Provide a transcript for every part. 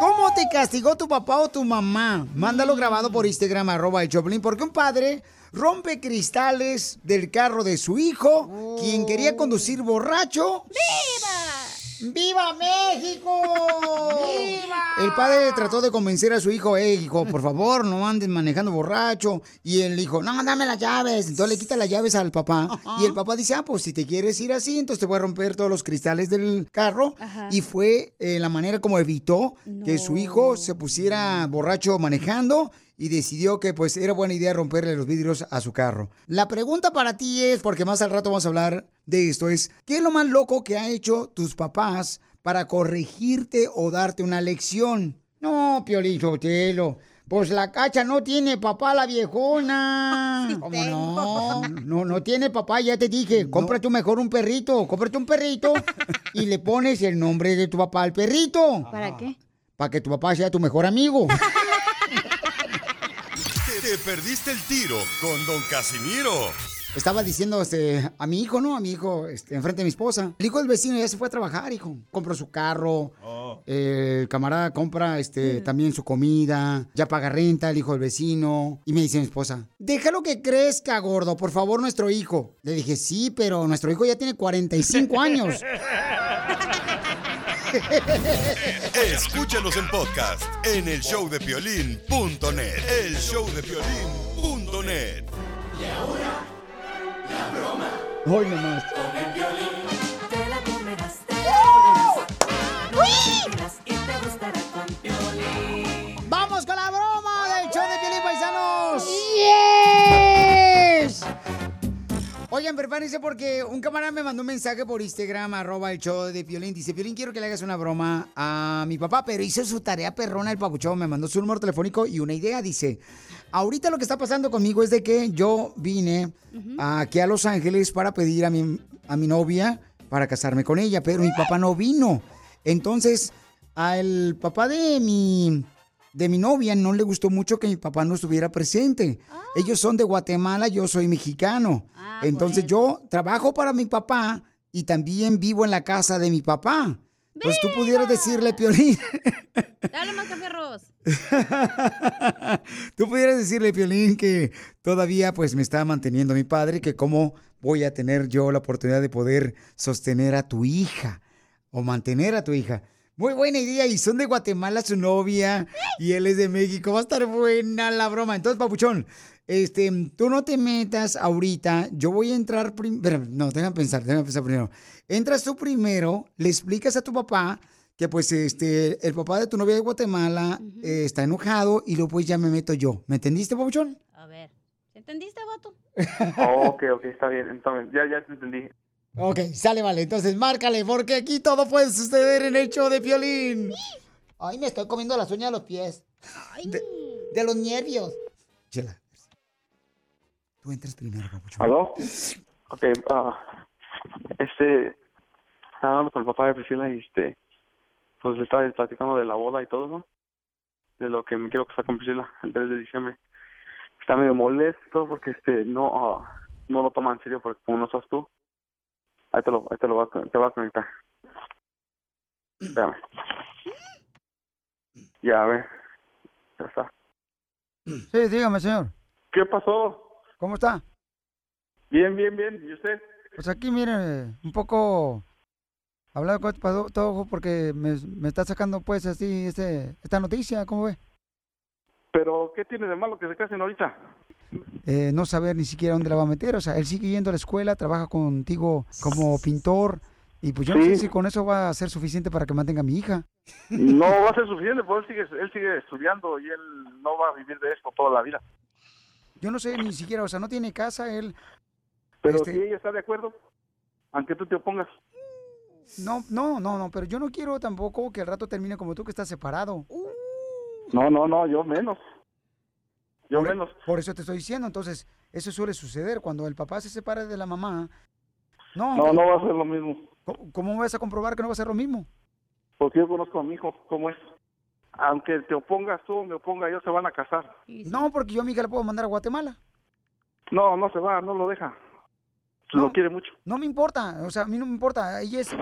¿Cómo te castigó tu papá o tu mamá? Mándalo grabado por Instagram, @elchoplin, porque un padre rompe cristales del carro de su hijo, quien quería conducir borracho. ¡Viva! ¡Viva México! ¡Viva! El padre trató de convencer a su hijo, hijo, por favor, no andes manejando borracho. Y él dijo, no, dame las llaves. Entonces le quita las llaves al papá. Ajá. Y el papá dice, pues si te quieres ir así, entonces te voy a romper todos los cristales del carro. Ajá. Y fue la manera como evitó que su hijo se pusiera borracho manejando. Y decidió que pues era buena idea romperle los vidrios a su carro. La pregunta para ti es, porque más al rato vamos a hablar de esto, es ¿qué es lo más loco que ha hecho tus papás para corregirte o darte una lección? No, Piolín Sotelo, pues la Cacha no tiene papá, la viejona. Sí, ¿cómo no? No tiene papá, ya te dije. Cómprate mejor un perrito, y le pones el nombre de tu papá al perrito. ¿Para qué? Para que tu papá sea tu mejor amigo. Te perdiste el tiro con don Casimiro. Estaba diciendo a mi hijo, ¿no? A mi hijo, enfrente de mi esposa. El hijo del vecino ya se fue a trabajar, hijo. Compró su carro. El camarada compra también su comida. Ya paga renta el hijo del vecino. Y me dice mi esposa, déjalo que crezca, gordo. Por favor, nuestro hijo. Le dije, sí, pero nuestro hijo ya tiene 45 años. Escúchanos en podcast en elshowdepiolin.net. Elshowdepiolin.net. Y ahora, la broma. Hoy nomás. Con el Piolín. Te la comerás, te la comerás. Y te gustará con Piolín. ¡Vamos con la broma del show de Piolín, paisanos! ¡Yes! Oigan, prepárense porque un camarada me mandó un mensaje por Instagram, @elshowdepiolín. Dice, Piolín, quiero que le hagas una broma a mi papá, pero hizo su tarea perrona el papuchón. Me mandó su número telefónico y una idea. Dice, ahorita lo que está pasando conmigo es de que yo vine aquí a Los Ángeles para pedir a mi novia para casarme con ella, pero mi papá no vino. Entonces, al papá de mi novia no le gustó mucho que mi papá no estuviera presente. Ellos son de Guatemala, yo soy mexicano. Entonces yo trabajo para mi papá y también vivo en la casa de mi papá. ¡Viva! Pues tú pudieras decirle, Piolín. Dale más café arroz. Tú pudieras decirle, Piolín, que todavía pues me está manteniendo mi padre, que cómo voy a tener yo la oportunidad de poder sostener a tu hija o mantener a tu hija. Muy buena idea, y son de Guatemala su novia, y él es de México, va a estar buena la broma. Entonces, papuchón, tú no te metas ahorita, yo voy a entrar primero, no, déjame pensar primero. Entras tú primero, le explicas a tu papá que pues el papá de tu novia de Guatemala está enojado, y luego pues ya me meto yo. ¿Me entendiste, papuchón? A ver, ¿entendiste, vato? Ok, está bien, entonces, ya te entendí. Ok, sale, vale. Entonces, márcale, porque aquí todo puede suceder en el show de Piolín. Ay, me estoy comiendo las uñas de los pies. Ay. De los nervios. Chela. Tú entras primero, papucho. ¿Aló? Ok, estaba hablando con el papá de Priscila y pues le estaba platicando de la boda y todo, ¿no? De lo que me quiero casar con Priscila el 3 de diciembre. Está medio molesto porque no lo toma en serio porque como no sos tú. Ahí te va a conectar. Espérame. Ya, a ver. Ya está. Sí, dígame, señor. ¿Qué pasó? ¿Cómo está? Bien, bien, bien. ¿Y usted? Pues aquí, miren, un poco... Hablar con todo porque me está sacando, pues, así, esta noticia, ¿cómo ve? Pero, ¿qué tiene de malo que se casen ahorita? No saber ni siquiera dónde la va a meter, o sea, él sigue yendo a la escuela, trabaja contigo como pintor, y pues yo sí. No sé si con eso va a ser suficiente para que mantenga a mi hija. No va a ser suficiente, porque él sigue estudiando y él no va a vivir de esto toda la vida. Yo no sé ni siquiera, o sea, no tiene casa, él... Pero si ella está de acuerdo, aunque tú te opongas. No, pero yo no quiero tampoco que el rato termine como tú, que estás separado. No, yo menos. Yo menos. Por eso te estoy diciendo, entonces, eso suele suceder cuando el papá se separa de la mamá. No, va a ser lo mismo. ¿Cómo vas a comprobar que no va a ser lo mismo? Porque yo conozco a mi hijo, ¿cómo es? Aunque te opongas tú, me oponga yo, se van a casar. No, porque yo a mi hija la puedo mandar a Guatemala. No se va, no lo deja. Lo quiere mucho. No me importa, o sea, a mí no me importa. Ella es...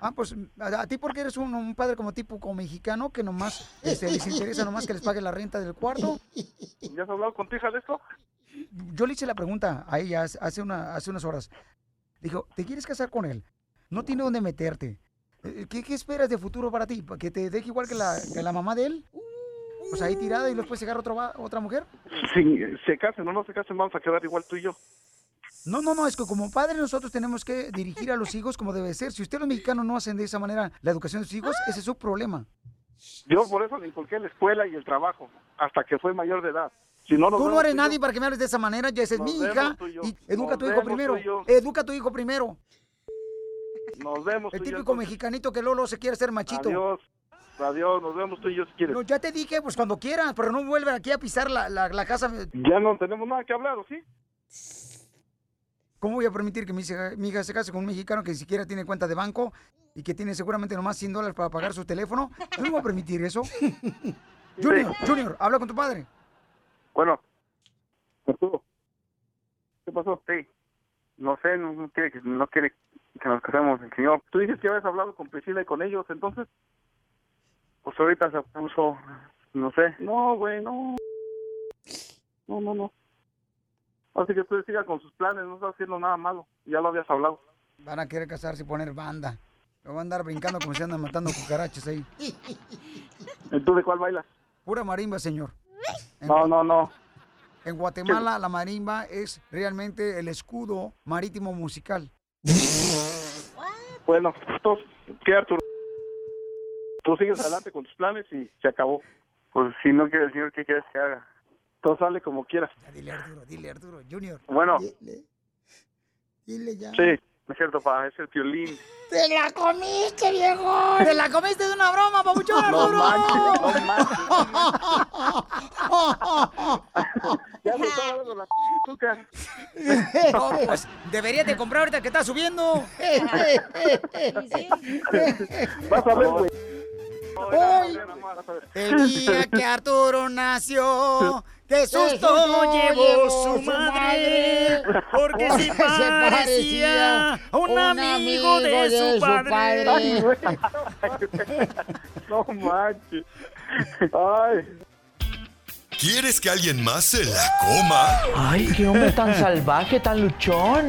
Ah, pues, a ti porque eres un padre como tipo como mexicano que nomás les interesa nomás que les pague la renta del cuarto. ¿Ya has hablado con tu hija de esto? Yo le hice la pregunta a ella hace unas horas. Dijo, ¿te quieres casar con él? No tiene dónde meterte. ¿Qué esperas de futuro para ti? ¿Que te deje igual que la mamá de él? O sea, ahí tirada y después se agarra otra mujer. Si se casen o no se casen, vamos a quedar igual tú y yo. No, es que como padres nosotros tenemos que dirigir a los hijos como debe ser. Si ustedes los mexicanos no hacen de esa manera la educación de sus hijos, ese es su problema. Yo por eso le inculqué la escuela y el trabajo, hasta que fue mayor de edad. Si no, tú no eres nadie para que me hables de esa manera, ya esa es mi hija. Y educa a tu hijo primero. Educa a tu hijo primero. Nos vemos. El típico mexicanito que Lolo se quiere hacer machito. Adiós, nos vemos tú y yo si quieres. No, ya te dije, pues cuando quieras, pero no vuelven aquí a pisar la casa. Ya no tenemos nada que hablar, ¿o sí? ¿Cómo voy a permitir que mi hija se case con un mexicano que ni siquiera tiene cuenta de banco y que tiene seguramente nomás $100 para pagar su teléfono? Yo no voy a permitir eso. Junior, habla con tu padre. Bueno, Arturo, ¿qué pasó? Sí, no sé, no quiere que nos casemos el señor. Tú dices que habías hablado con Priscila y con ellos, entonces... Pues ahorita se puso, no sé. No, güey, no. No. Así que tú sigas con sus planes, no estás haciendo nada malo. Ya lo habías hablado. Van a querer casarse y poner banda. Lo van a andar brincando como si andan matando cucarachas ahí. ¿Tú de cuál bailas? Pura marimba, señor. No. En Guatemala la marimba es realmente el escudo marítimo musical. Bueno, entonces, ¿qué, Arturo? Tú sigues adelante con tus planes y se acabó. Pues si no quiere el señor, ¿qué quieres que haga? Todo sale como quieras. Ya, dile Arturo, Junior. Bueno. Dile ya. Sí, es cierto, pa, es el violín. ¡Te la comiste, viejo! ¡Te la comiste de una broma, papuchón, Arturo! No manches. Ya me está dando la azúcar. No, pues, deberías de comprar ahorita que está subiendo. Vas a ver, güey. Hoy, el día que Arturo nació, de susto llevó su madre, porque se parecía a un amigo de su padre. Ay, no manches. Ay. ¿Quieres que alguien más se la coma? ¡Ay, qué hombre tan salvaje, tan luchón!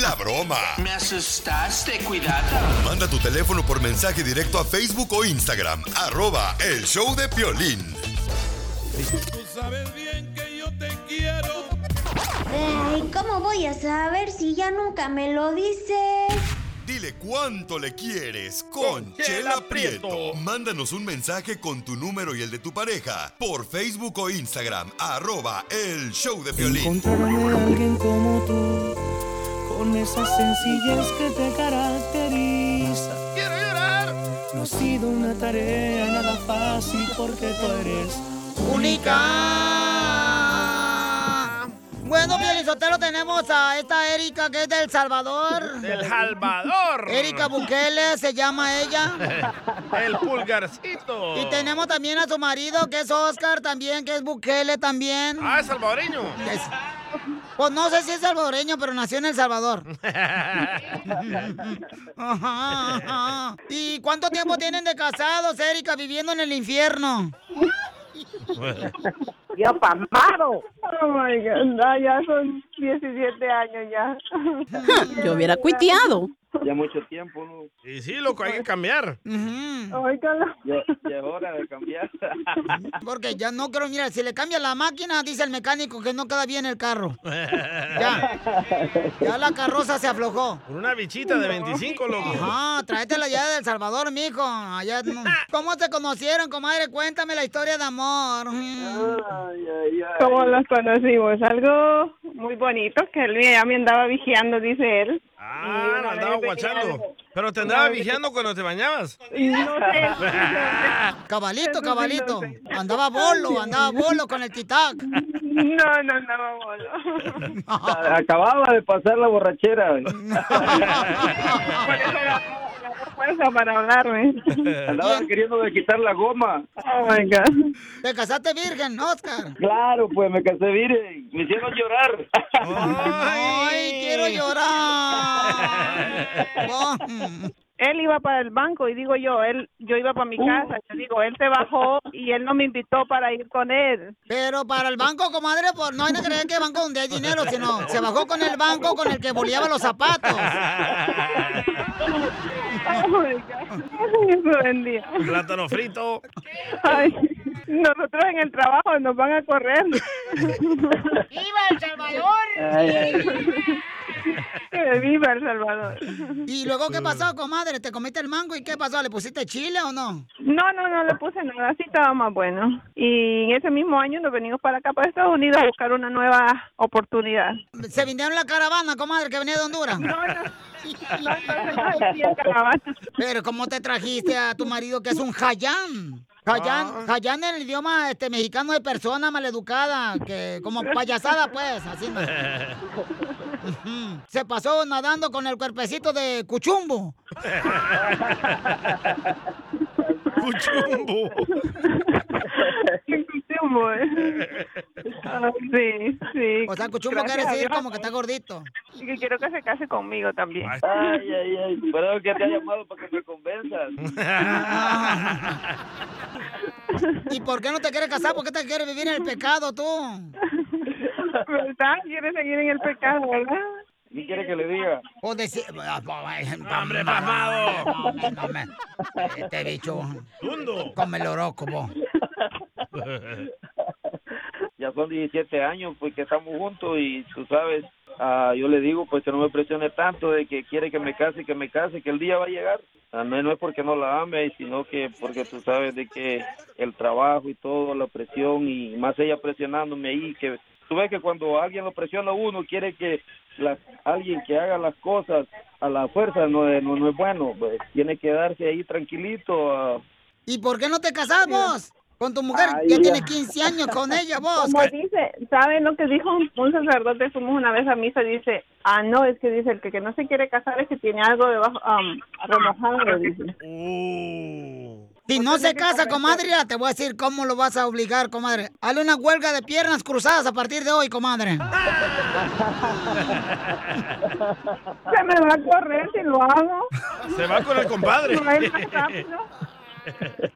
¡La broma! Me asustaste, cuidado. Manda tu teléfono por mensaje directo a Facebook o Instagram, @elshowdepiolín. Tú sabes bien que yo te quiero. Ay, ¿cómo voy a saber si ya nunca me lo dices? Dile cuánto le quieres con Chela Prieto. Mándanos un mensaje con tu número y el de tu pareja por Facebook o Instagram, @elshowdepiolín. Encontrarme a alguien como tú, con esa sencillez que te caracteriza. ¡Quiero llorar! No ha sido una tarea nada fácil porque tú eres única. Bueno, Piolizotelo, tenemos a esta Erika que es del Salvador. ¡Del Salvador! Erika Bukele se llama ella. El pulgarcito. Y tenemos también a su marido que es Oscar también, que es Bukele también. Ah, es salvadoreño. Pues no sé si es salvadoreño, pero nació en El Salvador. Ajá. ¿Y cuánto tiempo tienen de casados, Erika, viviendo en el infierno? ¡Yo pamado! Oh my God, ya son 17 años ya. Yo hubiera cuiteado. Ya mucho tiempo, ¿no? Sí, sí, loco, hay que cambiar. Ya es hora de cambiar. Porque ya no creo, mira, si le cambia la máquina, dice el mecánico que no queda bien el carro. Ya la carroza se aflojó. Por una bichita de 25, loco. Ajá, tráetela ya de El Salvador, mijo. Allá, ¿cómo se conocieron, comadre? Cuéntame la historia de amor. ¿Cómo los conocimos? Algo muy bonito, que él ya me andaba vigiando, dice él. Ah, no andaba guachando. ¿Pero te andaba vigiando cuando te bañabas? No sé. Cabalito. Andaba bolo con el titac. No andaba bolo. Acababa de pasar la borrachera. Por eso la fuerza para hablarme. Andaba queriendo de quitar la goma. Oh my God. ¿Te casaste virgen, Oscar? Claro, pues me casé virgen. Me hicieron llorar. ¡Ay, quiero llorar! Oh. Él iba para el banco y digo yo iba para mi casa. Yo digo, él se bajó y él no me invitó para ir con él. Pero para el banco, comadre, pues, no hay que creer que banco donde hay dinero, sino se bajó con el banco con el que boleaba los zapatos. Oh, plátano frito. Ay, nosotros en el trabajo nos van a correr. ¡Viva El Salvador! Ay. ¡Viva El Salvador! ¿Y luego qué pasó, comadre? ¿Te comiste el mango y qué pasó? ¿Le pusiste chile o no? No le puse nada, sí estaba más bueno. Y en ese mismo año nos venimos para acá, para Estados Unidos, a buscar una nueva oportunidad. ¿Se vinieron la caravana, comadre, que venía de Honduras? No, caravana. Pero ¿cómo te trajiste a tu marido, que es un jayán? Jayán en el idioma mexicano de persona maleducada, que como payasada, pues, así. Se pasó nadando con el cuerpecito de Cuchumbo. Cuchumbo. Cuchumbo, ¿eh? Ah, sí. O sea, Cuchumbo quiere decir como que está gordito. Y que quiero que se case conmigo también. Ay. Perdón que te haya llamado para que me convenzas. ¿Y por qué no te quieres casar? ¿Por qué te quieres vivir en el pecado, tú? ¿Verdad? ¿Quieres seguir en el pecado, verdad? ¿Qué quiere que le diga? O decir... ¡Hombre, pasmado! No, este bicho... ¡Tundo! Come el horóscopo. Ya son 17 años, pues, que estamos juntos y tú sabes... yo le digo, pues, que no me presione tanto de que quiere que me case, que el día va a llegar. No es porque no la ame, sino que porque tú sabes de que el trabajo y todo, la presión, y más ella presionándome ahí, que... Tú ves que cuando alguien lo presiona a uno, quiere que alguien que haga las cosas a la fuerza no es bueno. Pues, tiene que darse ahí tranquilito. ¿Y por qué no te casás vos con tu mujer? Ay, ya tiene 15 años con ella vos. Como dice, ¿saben lo que dijo un sacerdote? Fuimos una vez a misa, dice, dice, el que no se quiere casar es que tiene algo debajo remojado, dice. Si no se casa, comadre, ya te voy a decir cómo lo vas a obligar, comadre. Hazle una huelga de piernas cruzadas a partir de hoy, comadre. Se me va a correr si lo hago. Se va con el compadre.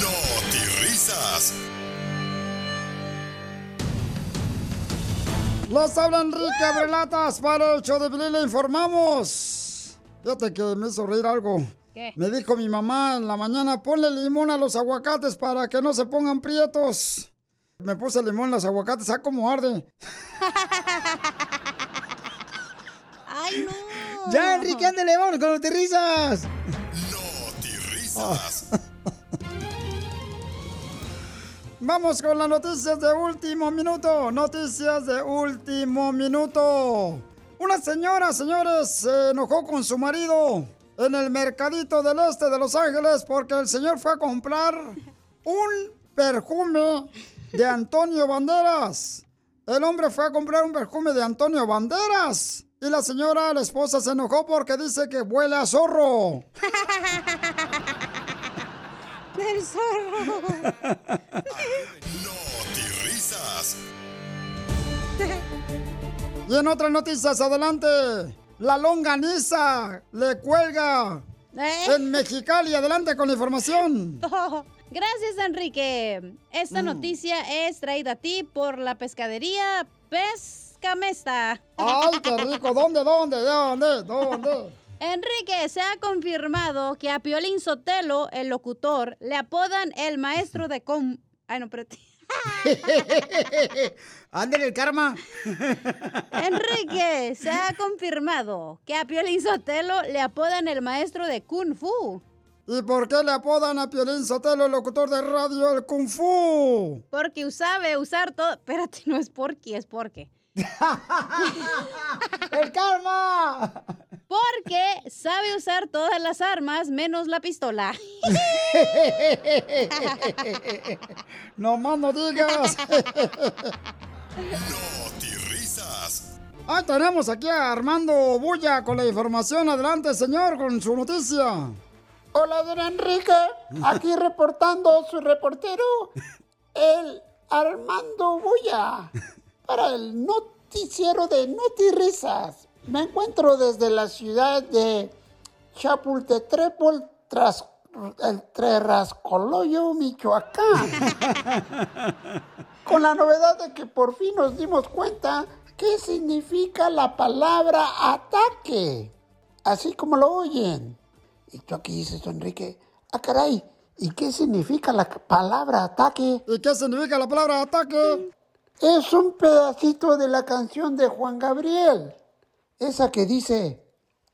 No te risas. Los habla Enrique Abrelatas para el show de Pelín. Le informamos. Fíjate que me hizo reír algo. ¿Qué? Me dijo mi mamá en la mañana, ponle limón a los aguacates para que no se pongan prietos. Me puse limón en los aguacates, ¿sabes cómo arde? ¡Ay, no! ¡Ya, Enrique, ándale, vámonos con notirrisas! ¡Notirrisas! Oh. Vamos con las noticias de último minuto. Noticias de último minuto. Una señora, señores, se enojó con su marido en el mercadito del este de Los Ángeles porque el señor fue a comprar un perfume de Antonio Banderas. El hombre fue a comprar un perfume de Antonio Banderas. Y la señora, la esposa, se enojó porque dice que huele a zorro. ¡El zorro! ¡Notirrisas! Y en otras noticias, adelante. La longaniza le cuelga en Mexicali. Adelante con la información. Gracias, Enrique. Esta noticia es traída a ti por la pescadería Pescamesta. ¡Ay, qué rico! ¿Dónde? Enrique, se ha confirmado que a Piolín Sotelo, el locutor, le apodan el maestro de Ay, no, pero... ¡Ándale, el karma! Enrique, se ha confirmado que a Piolín Sotelo le apodan el maestro de Kung Fu. ¿Y por qué le apodan a Piolín Sotelo, el locutor de radio, el Kung Fu? Porque sabe usar todo... Espérate, no es porque, es porque. ¡El karma! Porque sabe usar todas las armas menos la pistola. ¡No más no digas! ¡Notirrisas! Ahí tenemos aquí a Armando Bulla con la información. Adelante, señor, con su noticia. Hola, don Enrique. Aquí reportando su reportero, el Armando Bulla, para el noticiero de Notirrisas. Me encuentro desde la ciudad de Chapultepec, Terrascoloyo, Michoacán. Con la novedad de que por fin nos dimos cuenta qué significa la palabra ataque. Así como lo oyen. Y tú aquí dices, Enrique, ¡ah, caray! ¿Y qué significa la palabra ataque? ¿Y qué significa la palabra ataque? Es un pedacito de la canción de Juan Gabriel. Esa que dice,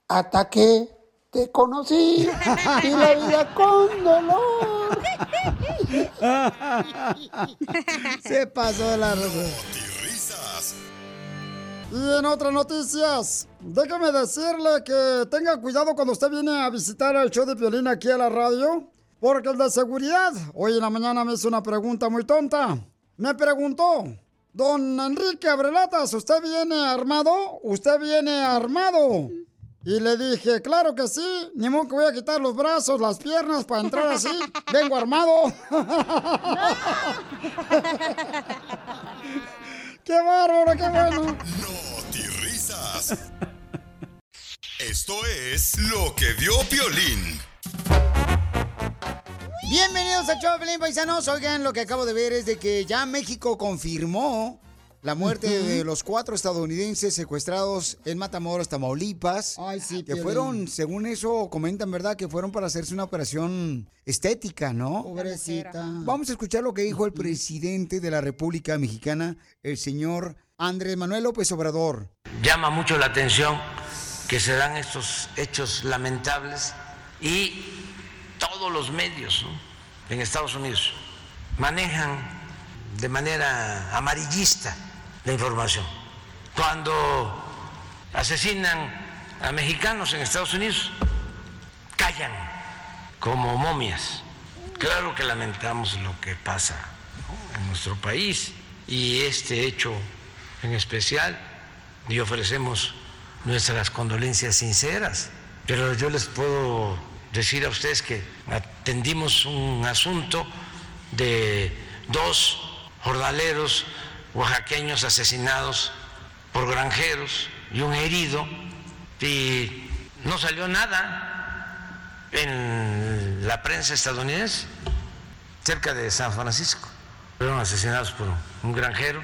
ataque, te conocí, y la vida con dolor. Se pasó la risa. Y en otras noticias, déjame decirle que tenga cuidado cuando usted viene a visitar el show de Piolín aquí a la radio, porque el de seguridad hoy en la mañana me hizo una pregunta muy tonta. Me preguntó, don Enrique Abrelatas, ¿usted viene armado? ¿Usted viene armado? Y le dije, claro que sí, ni modo que voy a quitar los brazos, las piernas para entrar así. Vengo armado. ¡Qué bárbaro, qué bueno! ¡Notirrisas! Esto es lo que vio Piolín. Bienvenidos a Show de Piolín, paisanos. Oigan, lo que acabo de ver es de que ya México confirmó la muerte de los 4 estadounidenses secuestrados en Matamoros, Tamaulipas. Ay, sí, que fueron, según eso, comentan, ¿verdad? Que fueron para hacerse una operación estética, ¿no? Pobrecita. Vamos a escuchar lo que dijo el presidente de la República Mexicana, el señor Andrés Manuel López Obrador. Llama mucho la atención que se dan estos hechos lamentables y todos los medios, ¿no?, en Estados Unidos manejan de manera amarillista la información. Cuando asesinan a mexicanos en Estados Unidos, callan como momias. Claro que lamentamos lo que pasa, ¿no?, en nuestro país y este hecho en especial, y ofrecemos nuestras condolencias sinceras, pero yo les puedo decir a ustedes que atendimos un asunto de 2 jornaleros oaxaqueños asesinados por granjeros y un herido, y no salió nada en la prensa estadounidense. Cerca de San Francisco fueron asesinados por un granjero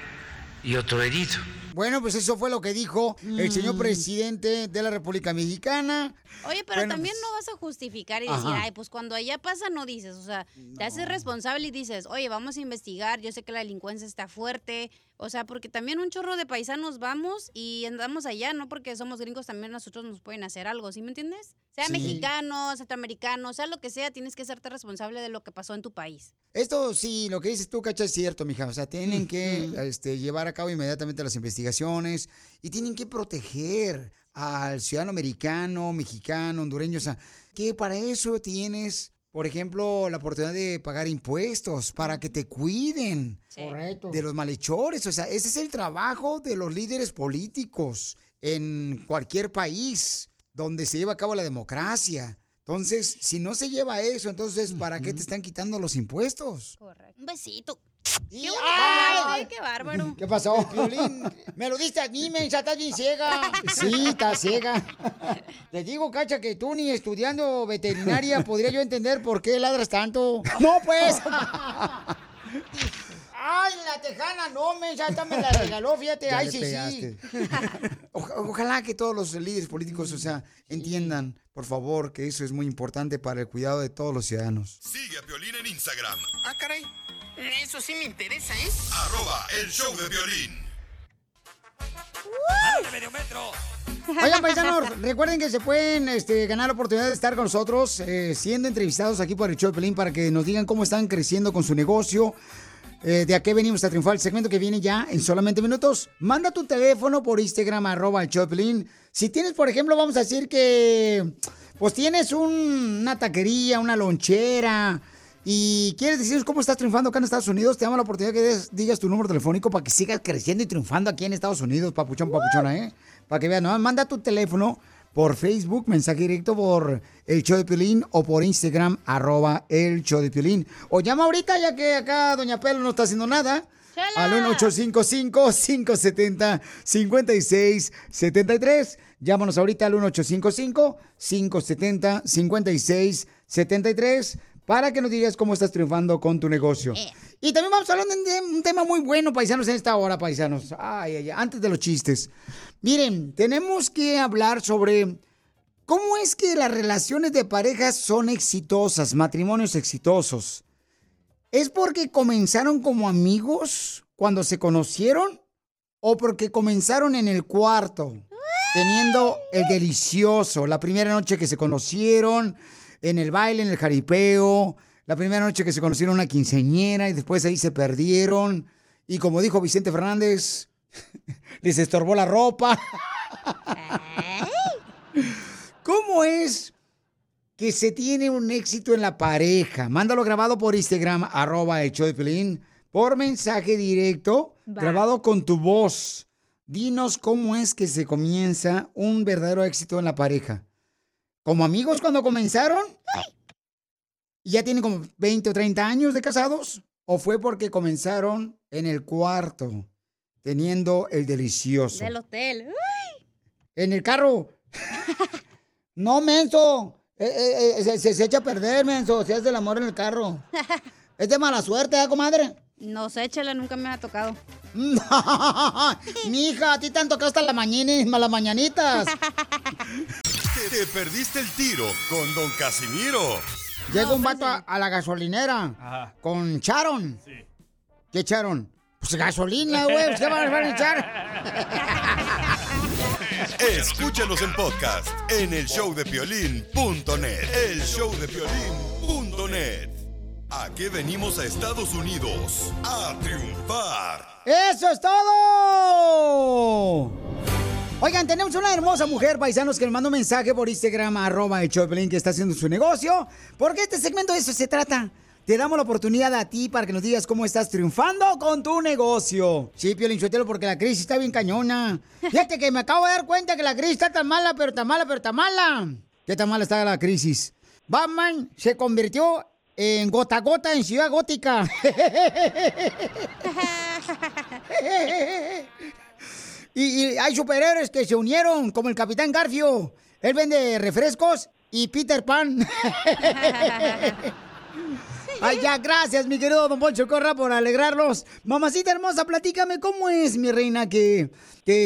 y otro herido. Bueno, pues eso fue lo que dijo el señor presidente de la República Mexicana. Oye, pero bueno, también no vas a justificar y decir, ay, pues cuando allá pasa no dices, o sea, te haces responsable y dices, oye, vamos a investigar, yo sé que la delincuencia está fuerte, o sea, porque también un chorro de paisanos vamos y andamos allá, no porque somos gringos, también nosotros nos pueden hacer algo, ¿sí me entiendes? Sea mexicano, centroamericano, sea lo que sea, tienes que hacerte responsable de lo que pasó en tu país. Esto sí, lo que dices tú, Cacha, es cierto, mija. O sea, tienen que llevar a cabo inmediatamente las investigaciones y tienen que proteger al ciudadano americano, mexicano, hondureño. O sea, que para eso tienes, por ejemplo, la oportunidad de pagar impuestos para que te cuiden de los malhechores. O sea, ese es el trabajo de los líderes políticos en cualquier país donde se lleva a cabo la democracia. Entonces, si no se lleva eso, entonces, ¿para qué te están quitando los impuestos? Correcto. Un besito. Y... ¡Qué bárbaro! ¡Qué bárbaro! ¿Qué pasó? Violín, me lo diste a mí, mensa, estás bien ciega. Sí, estás ciega. Te digo, Cacha, que tú ni estudiando veterinaria podría yo entender por qué ladras tanto. ¡No, pues! ¡Ay, la tejana! No, mensa, esta me la regaló, fíjate. Ya ¡ay, sí, pegaste. Sí! Ojalá que todos los líderes políticos, o sea, entiendan... Por favor, que eso es muy importante para el cuidado de todos los ciudadanos. Sigue a Piolín en Instagram. Ah, caray. Eso sí me interesa, ¿eh? @elshowdepiolin. Oigan, paisanos, recuerden que se pueden ganar la oportunidad de estar con nosotros siendo entrevistados aquí por el show de Piolín para que nos digan cómo están creciendo con su negocio. De aquí venimos a triunfar, el segmento que viene ya en solamente minutos. Manda tu teléfono por Instagram, @elshowdepiolin. Si tienes, por ejemplo, vamos a decir que pues tienes una taquería, una lonchera y quieres decirnos cómo estás triunfando acá en Estados Unidos, te damos la oportunidad que digas tu número telefónico para que sigas creciendo y triunfando aquí en Estados Unidos, papuchón, papuchona, para que veas, no, manda tu teléfono por Facebook, mensaje directo por El Show de Piolín o por Instagram, @El Show de Piolín. O llama ahorita, ya que acá Doña Pelo no está haciendo nada, ¡Chela! Al 1-855-570-5673. Llámanos ahorita al 1-855-570-5673 para que nos digas cómo estás triunfando con tu negocio. Y también vamos a hablar de un tema muy bueno, paisanos, en esta hora, paisanos. Ay, ay, antes de los chistes. Miren, tenemos que hablar sobre cómo es que las relaciones de pareja son exitosas, matrimonios exitosos. ¿Es porque comenzaron como amigos cuando se conocieron o porque comenzaron en el cuarto teniendo el delicioso? La primera noche que se conocieron, en el baile, en el jaripeo, la primera noche que se conocieron una quinceañera y después ahí se perdieron. Y como dijo Vicente Fernández, les estorbó la ropa. ¿Cómo es que se tiene un éxito en la pareja? Mándalo grabado por Instagram, @elshowdepiolin, por mensaje directo, grabado con tu voz. Dinos cómo es que se comienza un verdadero éxito en la pareja. ¿Como amigos cuando comenzaron? ¿Y ya tienen como 20 o 30 años de casados? ¿O fue porque comenzaron en el cuarto, teniendo el delicioso? Del hotel. ¡Ay! En el carro. No, menso. Se echa a perder, menso, se hace el amor en el carro. Es de mala suerte, comadre? No sé, chela, nunca me ha tocado. Mija, a ti te han tocado hasta las mañanitas. Te perdiste el tiro con don Casimiro. Llega un vato a la gasolinera con Charon. Sí. ¿Qué echaron? Pues gasolina, güey, ¿qué van a echar? Escúchanos en podcast en elshowdepiolin.net. Elshowdepiolin.net. Aquí venimos a Estados Unidos a triunfar. ¡Eso es todo! Oigan, tenemos una hermosa mujer, paisanos, que le mandó un mensaje por Instagram, @elshowdepiolin, que está haciendo su negocio. Porque este segmento de eso se trata. Te damos la oportunidad a ti para que nos digas cómo estás triunfando con tu negocio. Sí, Piolín Sotelo, porque la crisis está bien cañona. Fíjate que me acabo de dar cuenta que la crisis está tan mala, pero tan mala, pero tan mala. ¿Qué tan mala está la crisis? Batman se convirtió en gota a gota en Ciudad Gótica. Y hay superhéroes que se unieron, como el Capitán Garfio. Él vende refrescos y Peter Pan. Ay, ya, gracias, mi querido Don Poncho Corra, por alegrarlos. Mamacita hermosa, platícame, ¿cómo es, mi reina, que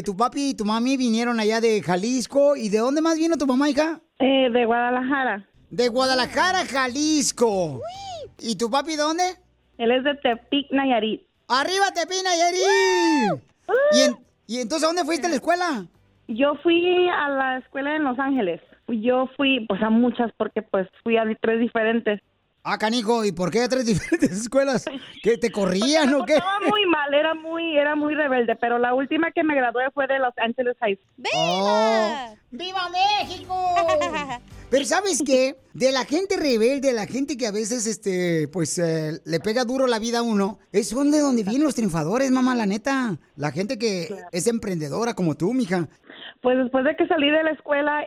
tu papi y tu mami vinieron allá de Jalisco? ¿Y de dónde más vino tu mamá, hija? De Guadalajara. De Guadalajara, Jalisco. Uy. ¿Y tu papi de dónde? Él es de Tepic, Nayarit. ¡Arriba, Tepic, Nayarit! ¿Y entonces a dónde fuiste a la escuela? Yo fui a la escuela en Los Ángeles. Yo fui, pues, a muchas, porque, pues, fui a 3 diferentes. Ah, canijo, ¿y por qué a 3 diferentes escuelas? ¿Que te corrían o qué? Estaba muy mal, era muy rebelde, pero la última que me gradué fue de Los Ángeles High School. ¡Viva! Oh. ¡Viva México! Pero, ¿sabes qué? De la gente rebelde, la gente que a veces, le pega duro la vida a uno, es donde vienen los triunfadores, mamá, la neta. La gente que es emprendedora como tú, mija. Pues, después de que salí de la escuela,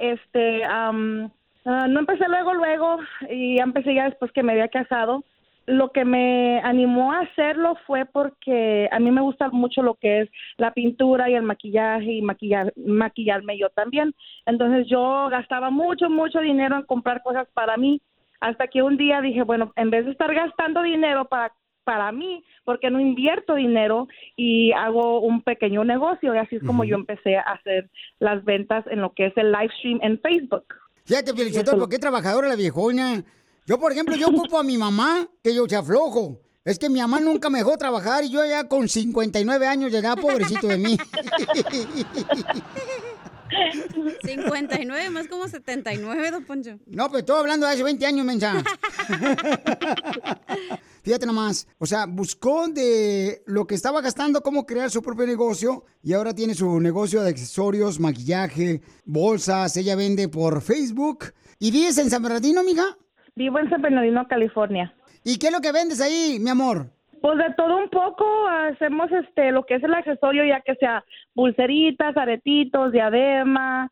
no empecé luego, y empecé ya después que me había casado. Lo que me animó a hacerlo fue porque a mí me gusta mucho lo que es la pintura y el maquillaje, y maquillarme yo también. Entonces yo gastaba mucho, mucho dinero en comprar cosas para mí, hasta que un día dije, bueno, en vez de estar gastando dinero para mí, porque no invierto dinero y hago un pequeño negocio. Y así es como yo empecé a hacer las ventas en lo que es el live stream en Facebook. Fíjate, Felicito, ¿por qué trabajadora la viejona? Yo, por ejemplo, ocupo a mi mamá, que yo se aflojo. Es que mi mamá nunca me dejó trabajar y yo ya con 59 años llegaba, pobrecito de mí. 59, más como 79, Don Poncho. No, pues estoy hablando de hace 20 años, mensa. Fíjate nomás, o sea, buscó de lo que estaba gastando, cómo crear su propio negocio, y ahora tiene su negocio de accesorios, maquillaje, bolsas. Ella vende por Facebook. ¿Y vives en San Bernardino, mija? Vivo en San Bernardino, California. ¿Y qué es lo que vendes ahí, mi amor? Pues de todo un poco. Hacemos lo que es el accesorio, ya que sea pulseritas, aretitos, diadema,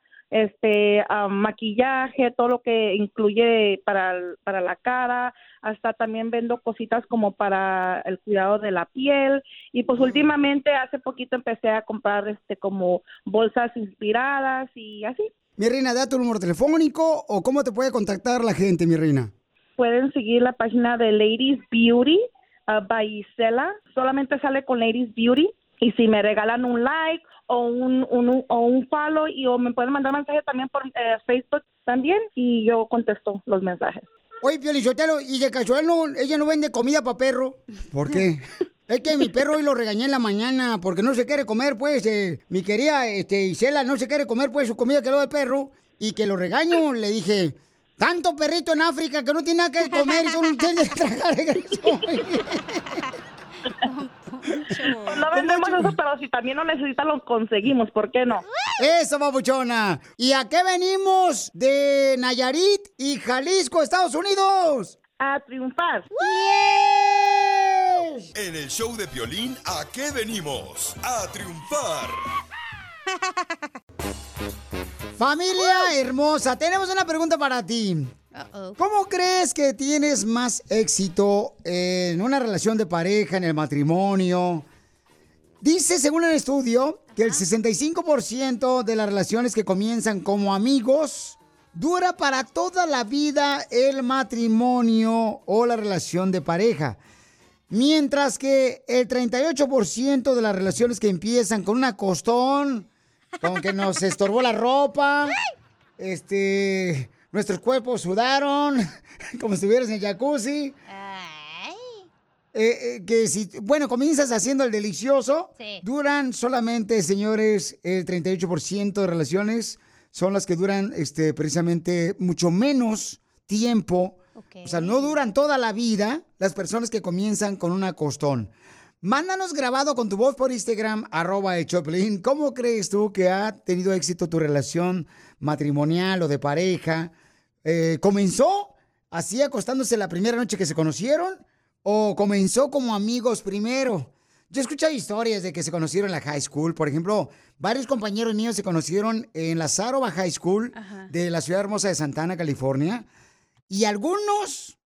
maquillaje, todo lo que incluye para la cara. Hasta también vendo cositas como para el cuidado de la piel. Y pues últimamente, hace poquito, empecé a comprar como bolsas inspiradas y así. Mi reina, da tu número telefónico o cómo te puede contactar la gente, mi reina. Pueden seguir la página de Ladies Beauty by Isela. Solamente sale con Ladies Beauty. Y si me regalan un like o un follow, o me pueden mandar mensaje también por Facebook también, y yo contesto los mensajes. Oye, Piolichotelo, y de casual ella no vende comida para perro. ¿Por qué? Es que mi perro hoy lo regañé en la mañana porque no se quiere comer, pues, mi querida Isela no se quiere comer, pues, su comida que lo da el perro, y que lo regaño. Le dije, tanto perrito en África que no tiene nada que comer, solo tiene que tragar de graso. Pues no vendemos eso, pero si también lo necesitan, lo conseguimos, ¿por qué no? Eso, babuchona. ¿Y a qué venimos de Nayarit y Jalisco, Estados Unidos? A triunfar. ¡Yes! En el show de Piolín, ¿a qué venimos? A triunfar. Familia hermosa, tenemos una pregunta para ti. Uh-oh. ¿Cómo crees que tienes más éxito en una relación de pareja, en el matrimonio? Dice, según el estudio, que el 65% de las relaciones que comienzan como amigos dura para toda la vida el matrimonio o la relación de pareja. Mientras que el 38% de las relaciones que empiezan con un acostón, con que nos estorbó la ropa, nuestros cuerpos sudaron, como si estuvieras en jacuzzi. Ay. Que si, bueno, comienzas haciendo el delicioso. Sí. Duran solamente, señores, el 38% de relaciones son las que duran precisamente mucho menos tiempo. Okay. O sea, no duran toda la vida las personas que comienzan con un acostón. Mándanos grabado con tu voz por Instagram, @elchoplin. ¿Cómo crees tú que ha tenido éxito tu relación matrimonial o de pareja? ¿Comenzó así acostándose la primera noche que se conocieron? ¿O comenzó como amigos primero? Yo he escuchado historias de que se conocieron en la high school. Por ejemplo, varios compañeros míos se conocieron en la Saroba High School. Ajá. De la ciudad hermosa de Santa Ana, California. Y algunos...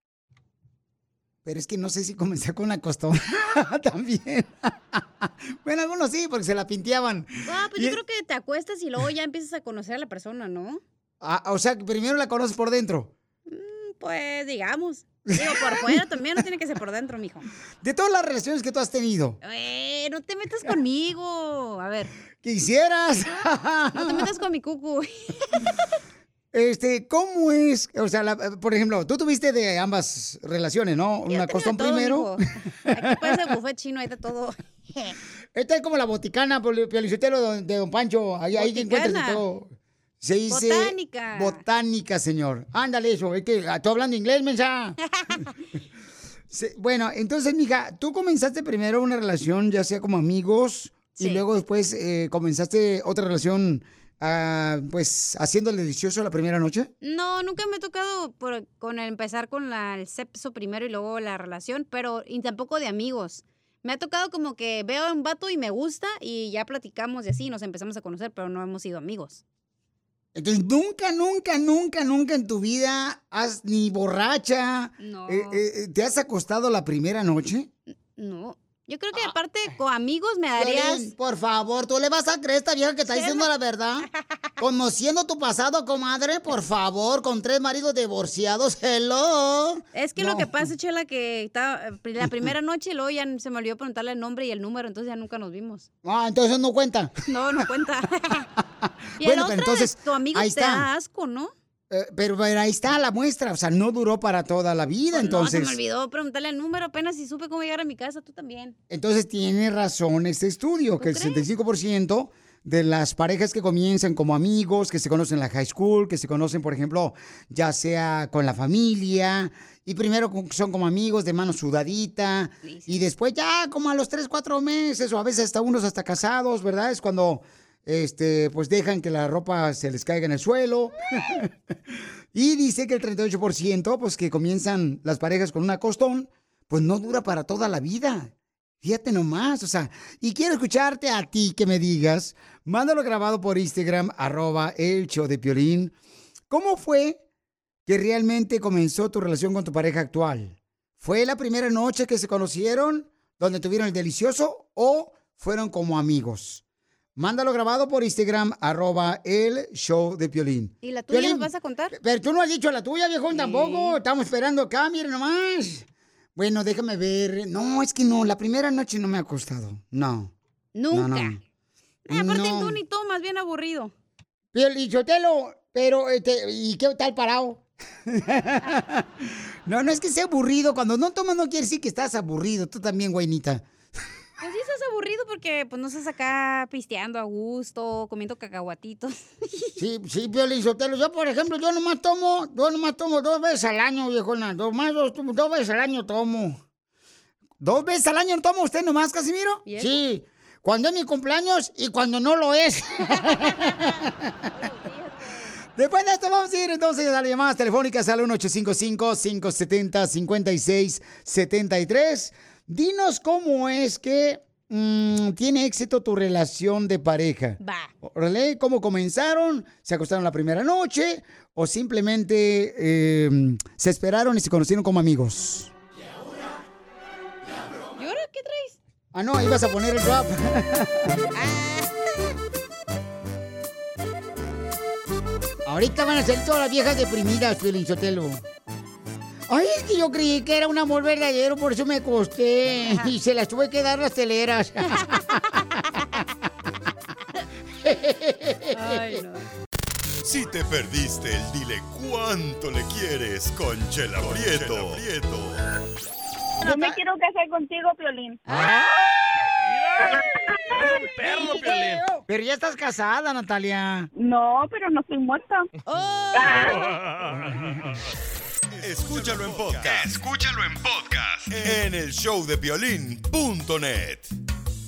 Pero es que no sé si comencé con la costón también. Bueno, algunos sí, porque se la pinteaban. Ah, pues yo creo que te acuestas y luego ya empiezas a conocer a la persona, ¿no? Ah, o sea, primero la conoces por dentro. Pues, digamos. Digo, por fuera también, no tiene que ser por dentro, mijo. De todas las relaciones que tú has tenido. No te metas conmigo. A ver. Quisieras. No te metas con mi cucu. ¿Cómo es? O sea, por ejemplo, tú tuviste de ambas relaciones, ¿no? Yo una costón primero. Hijo. Aquí parece el buffet chino, ahí está todo. Esta es como la boticana, Piolichotelo de Don Pancho. Ahí te encuentras de todo. Se dice botánica. Botánica, señor. Ándale, eso. Es que estoy hablando inglés, mensa. Bueno, entonces, mija, tú comenzaste primero una relación, ya sea como amigos, sí. Y luego después comenzaste otra relación, pues, haciéndole delicioso la primera noche. No, nunca me he tocado empezar con el sexo primero y luego la relación, pero y tampoco de amigos. Me ha tocado como que veo a un vato y me gusta y ya platicamos y así nos empezamos a conocer, pero no hemos sido amigos. Entonces, nunca en tu vida has ni borracha. No. ¿Te has acostado la primera noche? No. Yo creo que aparte con amigos me darías... Piolín, por favor, ¿tú le vas a creer esta vieja que está diciendo la verdad? Conociendo tu pasado, comadre, por favor, con 3 maridos divorciados, hello. Es que Lo que pasa, Chela, que estaba la primera noche y luego ya se me olvidó preguntarle el nombre y el número, entonces ya nunca nos vimos. Entonces no cuenta. No cuenta. Y bueno, pero entonces, tu amigo te da asco, ¿no? Pero ahí está la muestra, o sea, no duró para toda la vida, entonces... No, se me olvidó preguntarle el número apenas y supe cómo llegar a mi casa, tú también. Entonces tiene razón este estudio, que el 65% de las parejas que comienzan como amigos, que se conocen en la high school, que se conocen, por ejemplo, ya sea con la familia... Y primero son como amigos de mano sudadita. Sí. Y después ya como a los 3-4 meses, o a veces hasta unos hasta casados, ¿verdad? Es cuando... pues dejan que la ropa se les caiga en el suelo. Y dice que el 38%, pues que comienzan las parejas con un acostón, pues no dura para toda la vida. Fíjate nomás, o sea, y quiero escucharte a ti que me digas, mándalo grabado por Instagram, @elshowdepiolín. ¿Cómo fue que realmente comenzó tu relación con tu pareja actual? ¿Fue la primera noche que se conocieron, donde tuvieron el delicioso, o fueron como amigos? Mándalo grabado por Instagram, @elshowdepiolín. ¿Y la tuya Piolín, nos vas a contar? Pero tú no has dicho la tuya, viejón, tampoco. Estamos esperando acá, miren nomás. Bueno, déjame ver. No, es que no, la primera noche no me ha acostado. No. Nunca. No. Aparte tú ni tomas, bien aburrido. Piolín, Chotelo, pero, ¿y qué tal parado? No es que sea aburrido. Cuando no tomas no quiere decir que estás aburrido. Tú también, güeynita. Pues sí estás aburrido porque pues no estás acá pisteando a gusto, comiendo cacahuatitos. Sí, Piolín Sotelo. Yo, por ejemplo, yo nomás tomo 2 veces al año, viejona. 2 veces al año tomo. ¿2 veces al año toma usted nomás, Casimiro? Sí, cuando es mi cumpleaños y cuando no lo es. Después de esto vamos a ir entonces a las llamadas telefónicas al 1-855-570-5673. Dinos cómo es que tiene éxito tu relación de pareja. Va. ¿Cómo comenzaron? ¿Se acostaron la primera noche? ¿O simplemente se esperaron y se conocieron como amigos? ¿Y ahora? ¿Y ahora qué traes? Ah, no, ibas a poner el rap. Ahorita van a salir todas las viejas deprimidas, Piolinsotelo. Ay, es que yo creí que era un amor verdadero, por eso me acosté. Y se las tuve que dar las teleras. Ay, no. Si te perdiste el dile cuánto le quieres con Chela Prieto. No me quiero casar contigo, Piolín. ¡Ah! Perro, Piolín. Pero ya estás casada, Natalia. No, pero no estoy muerta. Oh. Escúchalo en podcast. En el showdepiolín.net.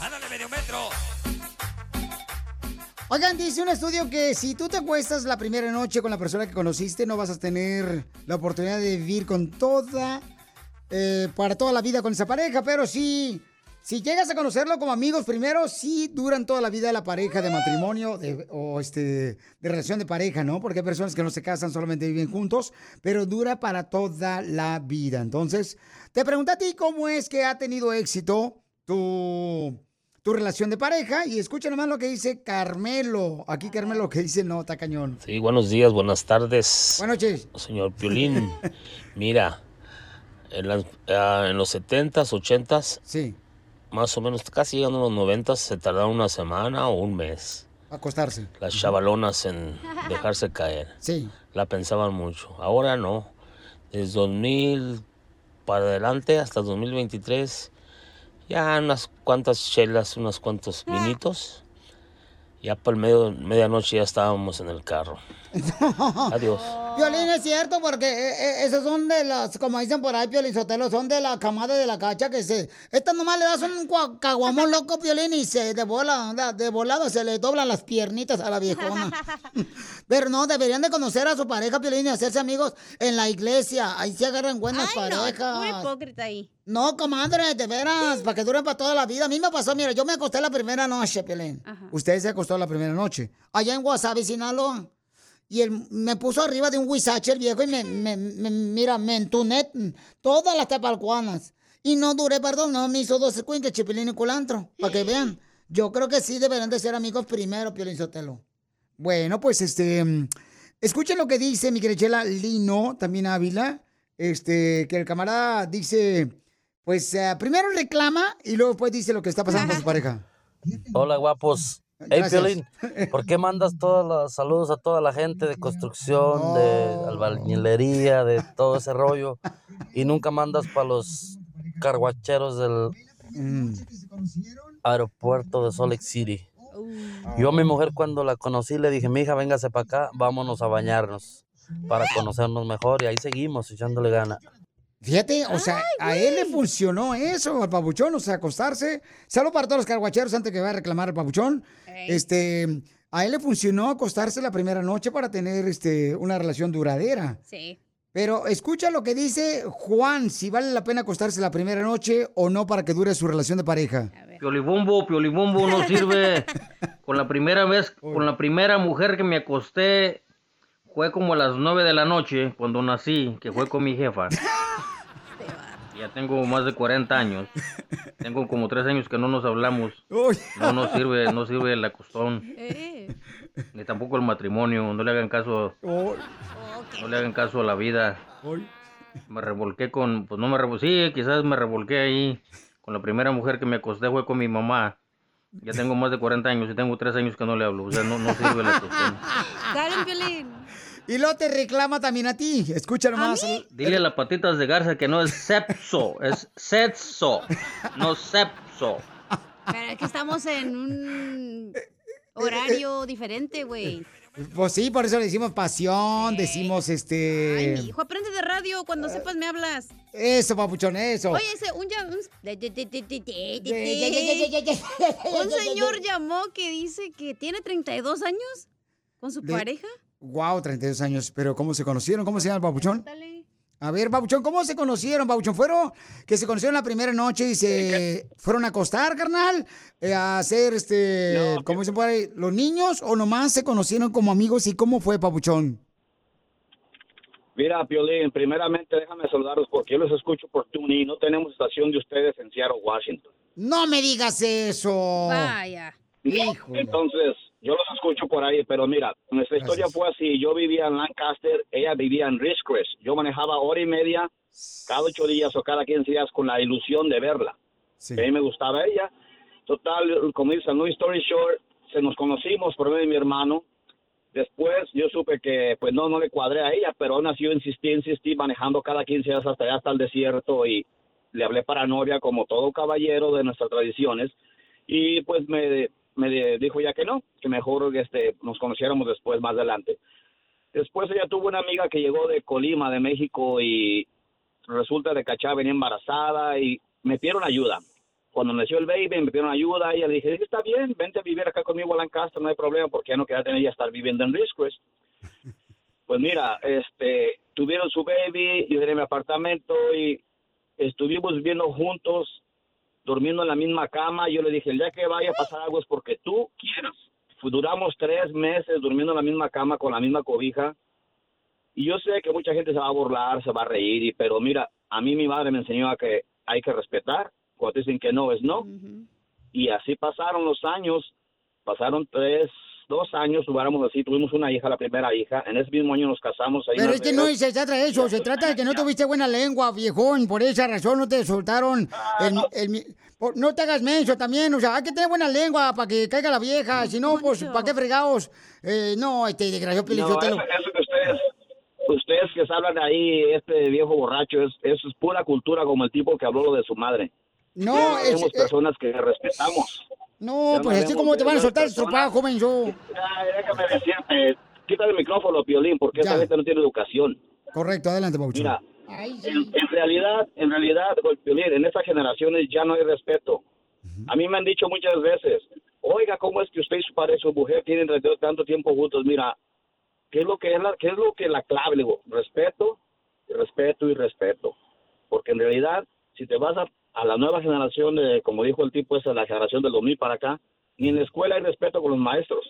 ¡Ándale, medio metro! Oigan, dice un estudio que si tú te acuestas la primera noche con la persona que conociste, no vas a tener la oportunidad de vivir con para toda la vida con esa pareja, pero si llegas a conocerlo como amigos primero, sí duran toda la vida la pareja de matrimonio de relación de pareja, ¿no? Porque hay personas que no se casan, solamente viven juntos, pero dura para toda la vida. Entonces, te pregunto a ti cómo es que ha tenido éxito tu relación de pareja, y escucha nomás lo que dice Carmelo. Aquí Carmelo que dice, no, está cañón. Sí, buenos días, buenas tardes. Buenas noches. Señor Piolín, mira, en los 70s, 80s, sí, más o menos, casi llegando a los 90s, se tardaron una semana o un mes. Acostarse. Las chavalonas en dejarse caer. Sí. La pensaban mucho. Ahora no. Desde 2000 para adelante hasta 2023... ya unas cuantas chelas, unos cuantos vinitos. Ya por medianoche ya estábamos en el carro. Adiós. Piolín, es cierto, porque esos son de las, como dicen por ahí, Piolín Sotelo, son de la camada de la cacha que se... Estas nomás le das un caguamón loco, Piolín, y se de volado se le doblan las piernitas a la viejona. Pero no, deberían de conocer a su pareja, Piolín, y hacerse amigos en la iglesia. Ahí se agarran buenas parejas. No, es hipócrita ahí. No, comadre, de veras, para que duren para toda la vida. A mí me pasó, mira, yo me acosté la primera noche, Piolín. Ajá. Usted se acostó la primera noche. Allá en Guasave, Sinaloa. Y él me puso arriba de un huizache el viejo y me entuné todas las tapalcuanas. Y no duré, me hizo 12 cuencas, Chipilín y Culantro, para que vean. Yo creo que sí deberían de ser amigos primero, Piolín Sotelo. Bueno, pues escuchen lo que dice mi querida Lino, también Ávila, que el camarada dice, pues primero reclama y luego pues dice lo que está pasando con su pareja. Hola, guapos. Hey, Piolín, ¿por qué mandas todos los saludos a toda la gente de construcción, de albañilería, de todo ese rollo, y nunca mandas para los carguacheros del aeropuerto de Salt Lake City? Yo a mi mujer cuando la conocí le dije, mija, véngase para acá, vámonos a bañarnos para conocernos mejor, y ahí seguimos echándole gana. Fíjate, o sea, a él le funcionó eso, al papuchón, o sea, acostarse. Salud para todos los carguacheros antes que vaya a reclamar el papuchón. A él le funcionó acostarse la primera noche para tener una relación duradera. Sí. Pero escucha lo que dice Juan, si vale la pena acostarse la primera noche o no para que dure su relación de pareja. Piolibombo, no sirve. Con la primera mujer que me acosté, fue como a las 9 de la noche cuando nací, que fue con mi jefa. Ya tengo más de 40 años. Tengo como 3 años que no nos hablamos. No sirve el acostón. Ni tampoco el matrimonio. No le hagan caso. No le hagan caso a la vida. Quizás me revolqué ahí. Con la primera mujer que me acosté fue con mi mamá. Ya tengo más de 40 años y tengo 3 años que no le hablo. O sea, no sirve el acostón. Dale un violín. Y luego te reclama también a ti. Escúchalo más. Dile a las patitas de garza que no es sepso, es sexo, no sepso. Pero es que estamos en un horario diferente, güey. Pues sí, por eso le decimos pasión, decimos Ay, hijo, aprende de radio, cuando sepas me hablas. Eso, papuchón, eso. Oye, un señor llamó que dice que tiene 32 años con su pareja. Wow, 32 años, pero ¿cómo se conocieron? ¿Cómo se llama el papuchón? Dale. A ver, papuchón, ¿cómo se conocieron, papuchón? Se conocieron la primera noche y se fueron a acostar, carnal, a hacer, ¿cómo dicen por ahí? ¿Los niños o nomás se conocieron como amigos? ¿Y cómo fue, papuchón? Mira, Piolín, primeramente déjame saludarlos porque yo los escucho por TuneIn. No tenemos estación de ustedes en Seattle, Washington. ¡No me digas eso! Vaya. No, entonces... yo los escucho por ahí, pero mira, nuestra historia fue así. Yo vivía en Lancaster, ella vivía en Ridgecrest. Yo manejaba hora y media cada 8 días o cada 15 días con la ilusión de verla. Sí. A mí me gustaba ella. Total, como dice, no story short, se nos conocimos por medio de mi hermano. Después yo supe que pues no le cuadré a ella, pero aún así yo insistí, manejando cada 15 días hasta allá, hasta el desierto, y le hablé para novia como todo caballero de nuestras tradiciones, y pues me dijo ya que no, que mejor nos conociéramos después, más adelante. Después ella tuvo una amiga que llegó de Colima, de México, y resulta de cachá, venía embarazada y me pidieron ayuda. Cuando nació el baby me pidieron ayuda, y ella le dije, está bien, vente a vivir acá conmigo a Lancaster, no hay problema, porque ya no quería tener ya estar viviendo en Ridgecrest. Pues mira, tuvieron su baby, yo tenía mi apartamento y estuvimos viviendo juntos, durmiendo en la misma cama. Yo le dije, el día que vaya a pasar algo es porque tú quieras. Duramos 3 meses durmiendo en la misma cama con la misma cobija, y yo sé que mucha gente se va a burlar, se va a reír, pero mira, a mí mi madre me enseñó a que hay que respetar, cuando dicen que no es no, y así pasaron los años, pasaron 2 años, duramos así, tuvimos una hija, la primera hija, en ese mismo año nos casamos. Ahí pero no se trata de eso, se trata de que no tuviste buena lengua, viejón, por esa razón no te soltaron, no te hagas menso también, o sea, hay que tener buena lengua para que caiga la vieja, si no, pues, ¿para qué fregados? Desgraciado, Pelizotelo. No, eso que ustedes que hablan ahí, este viejo borracho, eso es pura cultura, como el tipo que habló lo de su madre. No, ya somos personas que respetamos. No, ya pues así como te van a soltar el sopa, joven, yo. Déjame decirte, quita el micrófono, Piolín, porque esta gente no tiene educación. Correcto, adelante, Pabuchón. Mira, en realidad, Piolín, en estas generaciones ya no hay respeto. A mí me han dicho muchas veces, oiga, ¿cómo es que usted y su padre y su mujer tienen tanto tiempo juntos? Mira, ¿qué es lo que es la clave? Le digo, respeto, respeto y respeto. Porque en realidad, si te vas a la nueva generación, como dijo el tipo, esa la generación del 2000 para acá, ni en la escuela hay respeto con los maestros.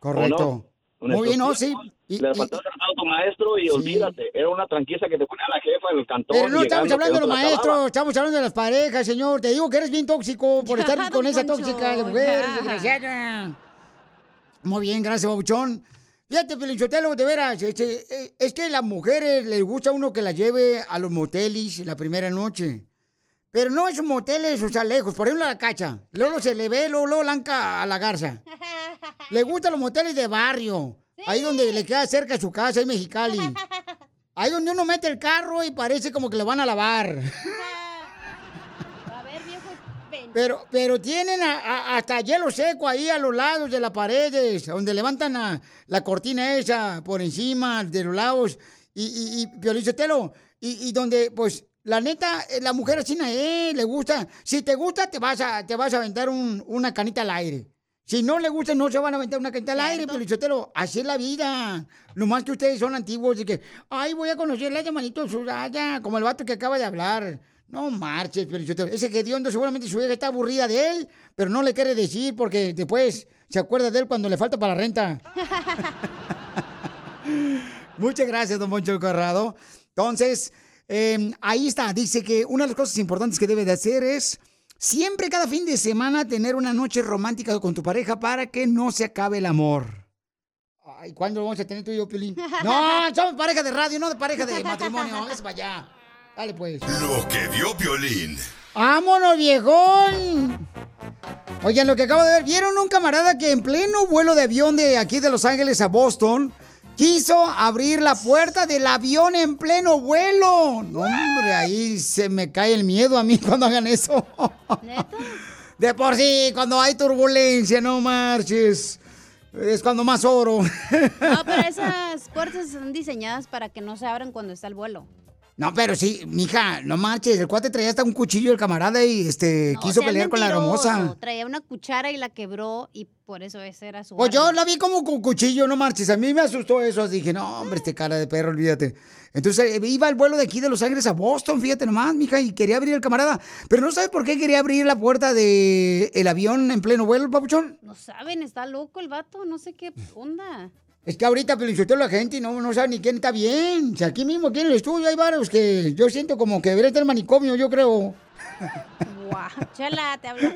Correcto. No? Muy bien, no, sí. Le faltó el auto maestro y olvídate, era una tranquisa que te pone a la jefa en el cantón. Pero no estamos hablando de los maestros, estamos hablando de las parejas, señor. Te digo que eres bien tóxico por estar con esa tóxica de mujer, desgraciada. Muy bien, gracias, Babuchón. Fíjate, Felicitelo, de veras, es que a las mujeres les gusta uno que las lleve a los moteles la primera noche. Pero no esos moteles, o sea, lejos. Por ejemplo, a la Cacha. Luego se le ve, luego Blanca a la Garza. Le gustan los moteles de barrio. Sí. Ahí donde le queda cerca de su casa, ahí en Mexicali. Ahí donde uno mete el carro y parece como que le van a lavar. Pero tienen hasta hielo seco ahí a los lados de las paredes, donde levantan la cortina esa por encima de los lados. Y Piolín Sotelo, y donde, pues, la neta, la mujer así le gusta. Si te gusta, te vas a aventar una canita al aire. Si no le gusta, no se van a aventar una canita al aire, Piolín Sotelo. Así es la vida. Lo más que ustedes son antiguos y que, ay, voy a conocer la llamanito Suraya, como el vato que acaba de hablar. No marches, Piolichotelo. Ese hediondo seguramente su hija está aburrida de él, pero no le quiere decir porque después se acuerda de él cuando le falta para la renta. Muchas gracias, don Poncho Corrado. Entonces, ahí está. Dice que una de las cosas importantes que debe de hacer es siempre cada fin de semana tener una noche romántica con tu pareja para que no se acabe el amor. Ay, ¿cuándo vamos a tener tú y yo, Piolín? No, somos pareja de radio, no de pareja de matrimonio. Vámonos para allá. Dale, pues. Lo que vio Piolín. ¡Vámonos, viejón! Oigan, lo que acabo de ver. ¿Vieron un camarada que en pleno vuelo de avión de aquí de Los Ángeles a Boston quiso abrir la puerta del avión en pleno vuelo? No, hombre, ahí se me cae el miedo a mí cuando hagan eso. ¿Neto? De por sí, cuando hay turbulencia, no marches. Es cuando más oro. No, pero esas puertas están diseñadas para que no se abran cuando está el vuelo. No, pero sí, mija, no marches, el cuate traía hasta un cuchillo el camarada y quiso pelear con la hermosa. Traía una cuchara y la quebró y por eso ese era su arma. Pues yo la vi como con cuchillo, no marches, a mí me asustó eso, dije, no, hombre, cara de perro, olvídate. Entonces iba el vuelo de aquí de Los Ángeles a Boston, fíjate nomás, mija, y quería abrir el camarada, pero no sabe por qué quería abrir la puerta del avión en pleno vuelo, papuchón. No saben, está loco el vato, no sé qué onda. Es que ahorita felicitó a la gente y no sabe ni quién está bien. O sea, aquí mismo aquí en el estudio hay varios que yo siento como que debería estar el manicomio, yo creo. Guau, chala, te hablo.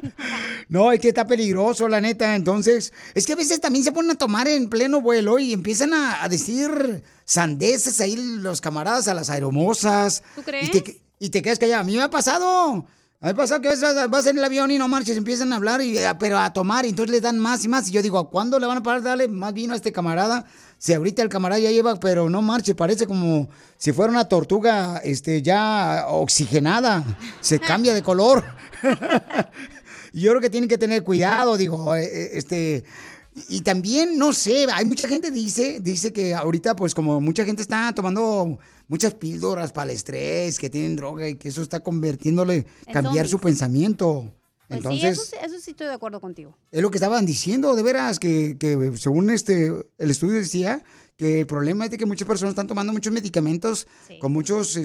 No, es que está peligroso, la neta. Entonces, es que a veces también se ponen a tomar en pleno vuelo y empiezan a decir sandeces ahí los camaradas a las aeromosas. ¿Tú crees? Y te quedas callado. A mí me ha pasado. A mí pasa que vas en el avión y no marches, empiezan a hablar, pero a tomar, y entonces le dan más y más. Y yo digo, ¿a cuándo le van a parar darle más vino a este camarada? Si ahorita el camarada ya lleva, pero no marche, parece como si fuera una tortuga ya oxigenada. Se cambia de color. Yo creo que tienen que tener cuidado, digo, Y también, no sé, hay mucha gente dice que ahorita, pues como mucha gente está tomando muchas píldoras para el estrés, que tienen droga y que eso está convirtiéndole, cambiar su pensamiento. Pues entonces, sí, eso sí estoy de acuerdo contigo. Es lo que estaban diciendo, de veras, que según el estudio decía que el problema es de que muchas personas están tomando muchos medicamentos, sí, con muchos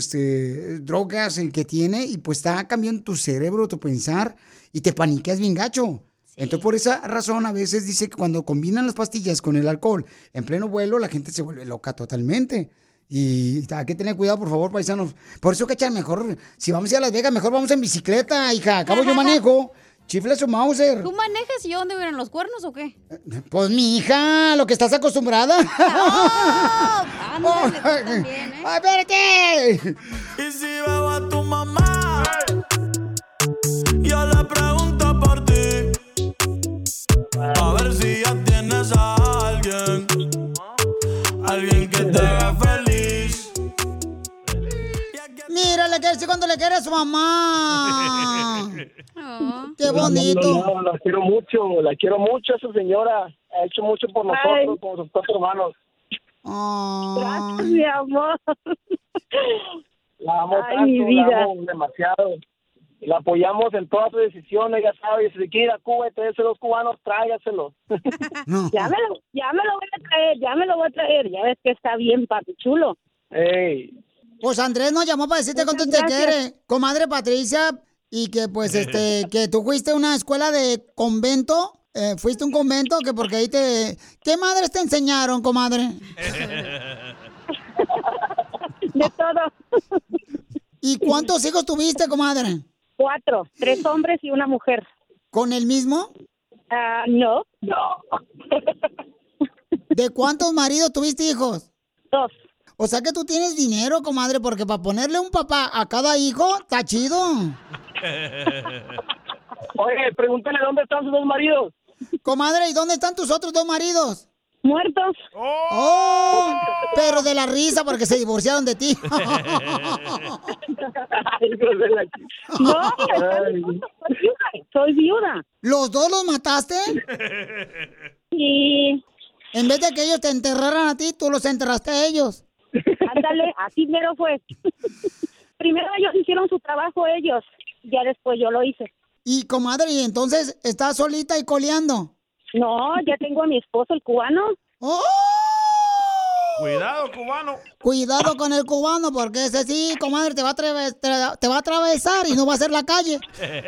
drogas que tiene, y pues está cambiando tu cerebro, tu pensar, y te paniqueas bien gacho. Entonces, por esa razón, a veces dice que cuando combinan las pastillas con el alcohol en pleno vuelo, la gente se vuelve loca totalmente. Y hay que tener cuidado, por favor, paisanos. Por eso, cachar, mejor, si vamos a ir a Las Vegas, mejor vamos en bicicleta, hija. Acabo yo manejo. Chifle su Mauser. ¿Tú manejas y yo dónde vieron los cuernos o qué? Pues, mi hija, lo que estás acostumbrada. ¡Oh! ¡Ándale, tú también, eh! ¡Ay, espérate! Y si veo a tu mamá, yo le pregunto por ti. A ver si ya tienes a alguien, alguien que te haga feliz. Mira, le quiere cuando le quiere a su mamá. Oh. Qué bonito. No, la quiero mucho a su señora. Ha hecho mucho por nosotros, por sus cuatro hermanos. Oh. Gracias, mi amor. La amo tanto, mi vida. La amo demasiado. La apoyamos en todas sus decisiones, ya sabes, si quiere ir a Cuba y traerse los cubanos, tráigaselo. No. Ya me lo voy a traer, ya ves que está bien, papi chulo. Ey. Pues Andrés nos llamó para decirte cuánto te quiere, comadre Patricia, y que pues que tú fuiste a una escuela de convento, fuiste a un convento, que porque ahí te... ¿Qué madres te enseñaron, comadre? De todo. ¿Y cuántos hijos tuviste, comadre? 4, 3 hombres y una mujer. ¿Con el mismo? No. ¿De cuántos maridos tuviste hijos? 2. O sea que tú tienes dinero, comadre, porque para ponerle un papá a cada hijo, está chido. Oye, pregúntale dónde están sus 2 maridos. Comadre, ¿y dónde están tus otros 2 maridos? Muertos. ¡Oh! Pero de la risa, porque se divorciaron de ti. No, soy viuda. ¿Los 2 los mataste? Sí. En vez de que ellos te enterraran a ti, tú los enterraste a ellos. Ándale, así mero fue. Primero ellos hicieron su trabajo ellos, ya después yo lo hice. Y comadre, ¿y entonces estás solita y coleando? No, ya tengo a mi esposo, el cubano. ¡Oh! Cuidado, cubano. Cuidado con el cubano, porque ese sí, comadre, te va a atravesar y no va a ser la calle. Yo creo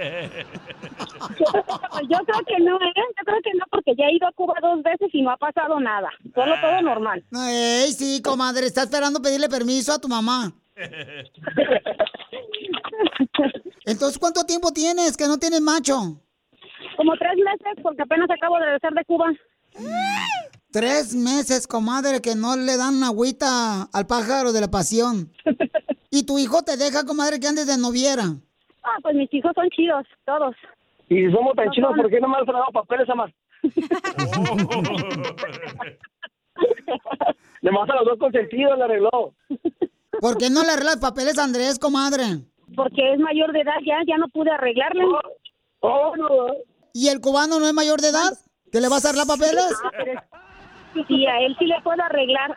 que no, porque ya he ido a Cuba 2 veces y no ha pasado nada. Solo todo normal. Ey, sí, comadre, está esperando pedirle permiso a tu mamá. Entonces, ¿cuánto tiempo tienes que no tienes macho? Como 3 meses, porque apenas acabo de regresar de Cuba. 3 meses, comadre, que no le dan una agüita al pájaro de la pasión. ¿Y tu hijo te deja, comadre, que andes de noviera? Pues mis hijos son chidos, todos. Y si somos tan no chidos, son... ¿por qué no me han traído papeles a más? Le más a los 2 consentidos le arregló. ¿Por qué no le arreglas papeles a Andrés, comadre? Porque es mayor de edad, ya no pude arreglarle. Oh, no. ¿Y el cubano no es mayor de edad? ¿Te le vas a arreglar papeles? Sí, a él sí le puedo arreglar.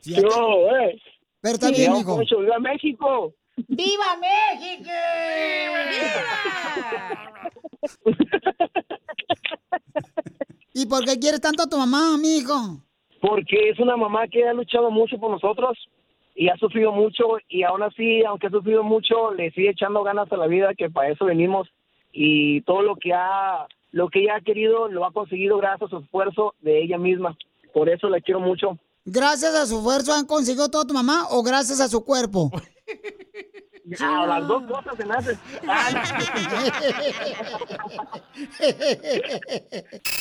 Fíjate. Pero está bien, hijo. ¡Viva México! ¡Viva México! ¡Viva! ¿Y por qué quieres tanto a tu mamá, mijo? Porque es una mamá que ha luchado mucho por nosotros y ha sufrido mucho, y aún así, aunque ha sufrido mucho, le sigue echando ganas a la vida, que para eso venimos. Y todo lo que ella ha querido lo ha conseguido gracias a su esfuerzo de ella misma. Por eso la quiero mucho. ¿Gracias a su esfuerzo han conseguido todo tu mamá o gracias a su cuerpo? A las dos cosas se nace.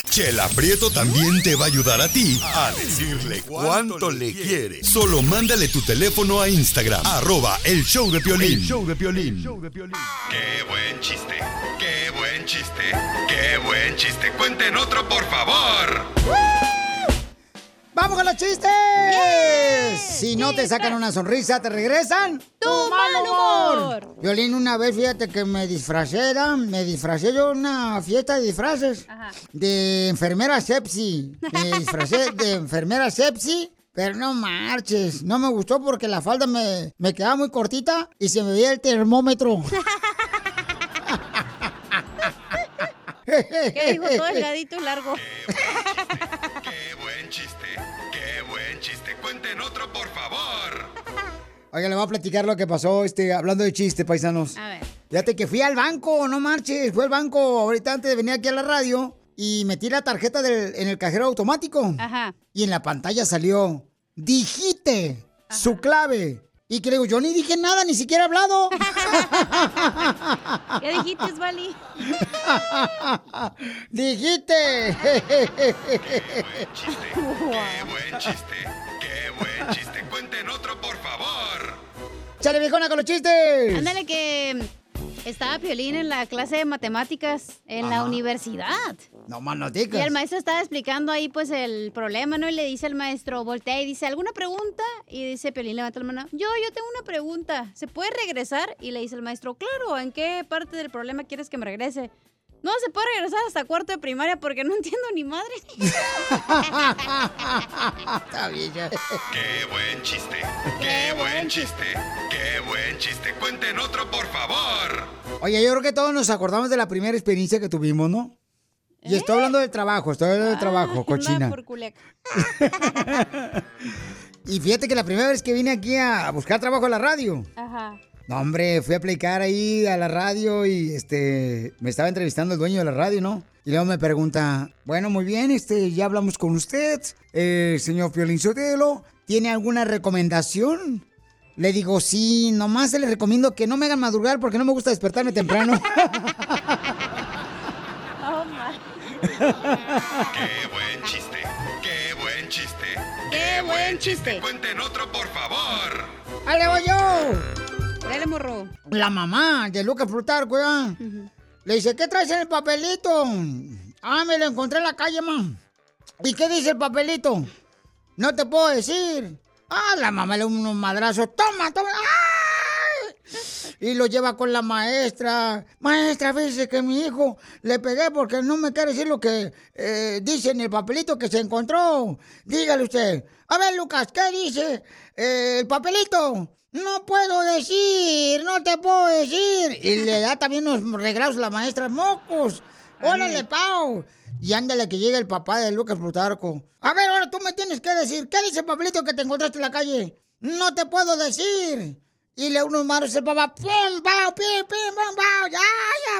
Chela Prieto también te va a ayudar a ti a decirle cuánto le quiere. Solo mándale tu teléfono a Instagram, @elshowdepiolín. Qué buen chiste, qué buen chiste, qué buen chiste. Cuenten otro, por favor. ¡Vamos con los chistes! Yeah. Si no te sacan una sonrisa, ¿te regresan? ¡Tu mal humor! Violín, una vez, fíjate que me disfracé yo en una fiesta de disfraces. Ajá. De enfermera sepsi. Me disfracé de enfermera sepsi, pero no marches. No me gustó porque la falda me quedaba muy cortita y se me veía el termómetro. ¿Qué dijo? Todo delgadito y largo. Qué buen chiste. Cuenten otro, por favor. Oiga, le voy a platicar lo que pasó, hablando de chiste, paisanos. A ver. Fíjate que fui al banco, no marches. Fui al banco ahorita antes de venir aquí a la radio y metí la tarjeta en el cajero automático. Ajá. Y en la pantalla salió, digite su clave. Y que le digo, yo ni dije nada, ni siquiera he hablado. ¿Qué dijiste, Vali? ¡Dijiste! ¡Qué buen chiste! ¡Cuenten otro, por favor! ¡Chale, viejona, con los chistes! Ándale, que estaba Piolín en la clase de matemáticas en la universidad. No más noticas. Y el maestro estaba explicando ahí, pues, el problema, ¿no? Y le dice al maestro, voltea y dice, ¿alguna pregunta? Y dice Piolín, levanta la mano. Yo tengo una pregunta. ¿Se puede regresar? Y le dice el maestro, claro, ¿en qué parte del problema quieres que me regrese? No, se puede regresar hasta cuarto de primaria porque no entiendo ni madre. ¡Qué buen chiste! ¡Cuenten otro, por favor! Oye, yo creo que todos nos acordamos de la primera experiencia que tuvimos, ¿no? Y estoy hablando del trabajo, cochina. Por culeca. Y fíjate que la primera vez que vine aquí a buscar trabajo en la radio. Ajá. No, hombre, fui a aplicar ahí a la radio y me estaba entrevistando el dueño de la radio, ¿no? Y luego me pregunta, bueno, muy bien, ya hablamos con usted, señor Piolín Sotelo, ¿tiene alguna recomendación? Le digo, sí, nomás le recomiendo que no me hagan madrugar porque no me gusta despertarme temprano. Oh, man. ¡Qué buen chiste! ¡Cuenten otro, por favor! ¡Ahí le voy yo! Dale, morro. La mamá de Lucas Plutarco, ¿verdad? Uh-huh. Le dice, ¿qué traes en el papelito? Ah, me lo encontré en la calle, mamá. ¿Y qué dice el papelito? No te puedo decir. Ah, la mamá le da unos madrazos. Toma. ¡Ay! Y lo lleva con la maestra. Maestra, fíjese que mi hijo le pegué porque no me quiere decir lo que dice en el papelito que se encontró. Dígale usted. A ver, Lucas, ¿qué dice el papelito? No puedo decir, no te puedo decir. Y le da también unos regalos la maestra. ¡Mocos! ¡Órale, Pau! Y ándale que llega el papá de Lucas Plutarco. A ver, ahora tú me tienes que decir. ¿Qué dice el papelito que te encontraste en la calle? No te puedo decir. Y le unos maros el papá. ¡Pum, pau, pim, pim, pum, pau! ¡Ya,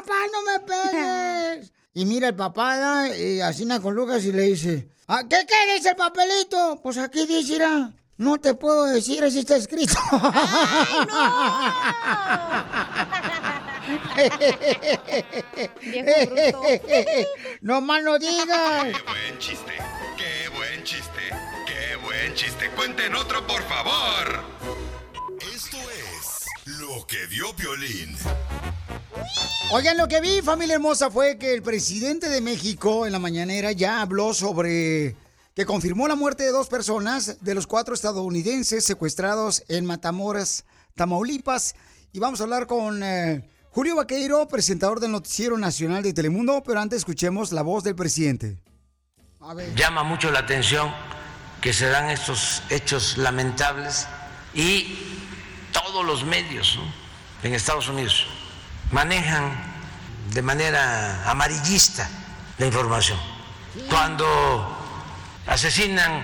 pa, no me pegues! Y mira el papá, ¿no? Y asina con Lucas y le dice. ¿Qué dice el papelito? Pues aquí dice, irá. No te puedo decir, así está escrito. ¡Ay, no! Viejo bruto. ¡No más no digas! ¡Qué buen chiste! ¡Cuenten otro, por favor! Esto es lo que vio Piolín. Oigan, lo que vi, familia hermosa, fue que el presidente de México en la mañanera ya habló sobre... que confirmó la muerte de 2 personas, de los 4 estadounidenses secuestrados en Matamoros, Tamaulipas. Y vamos a hablar con Julio Vaqueiro, presentador del Noticiero Nacional de Telemundo, pero antes escuchemos la voz del presidente. A ver. Llama mucho la atención que se dan estos hechos lamentables y todos los medios, ¿no?, en Estados Unidos manejan de manera amarillista la información. Sí. Cuando asesinan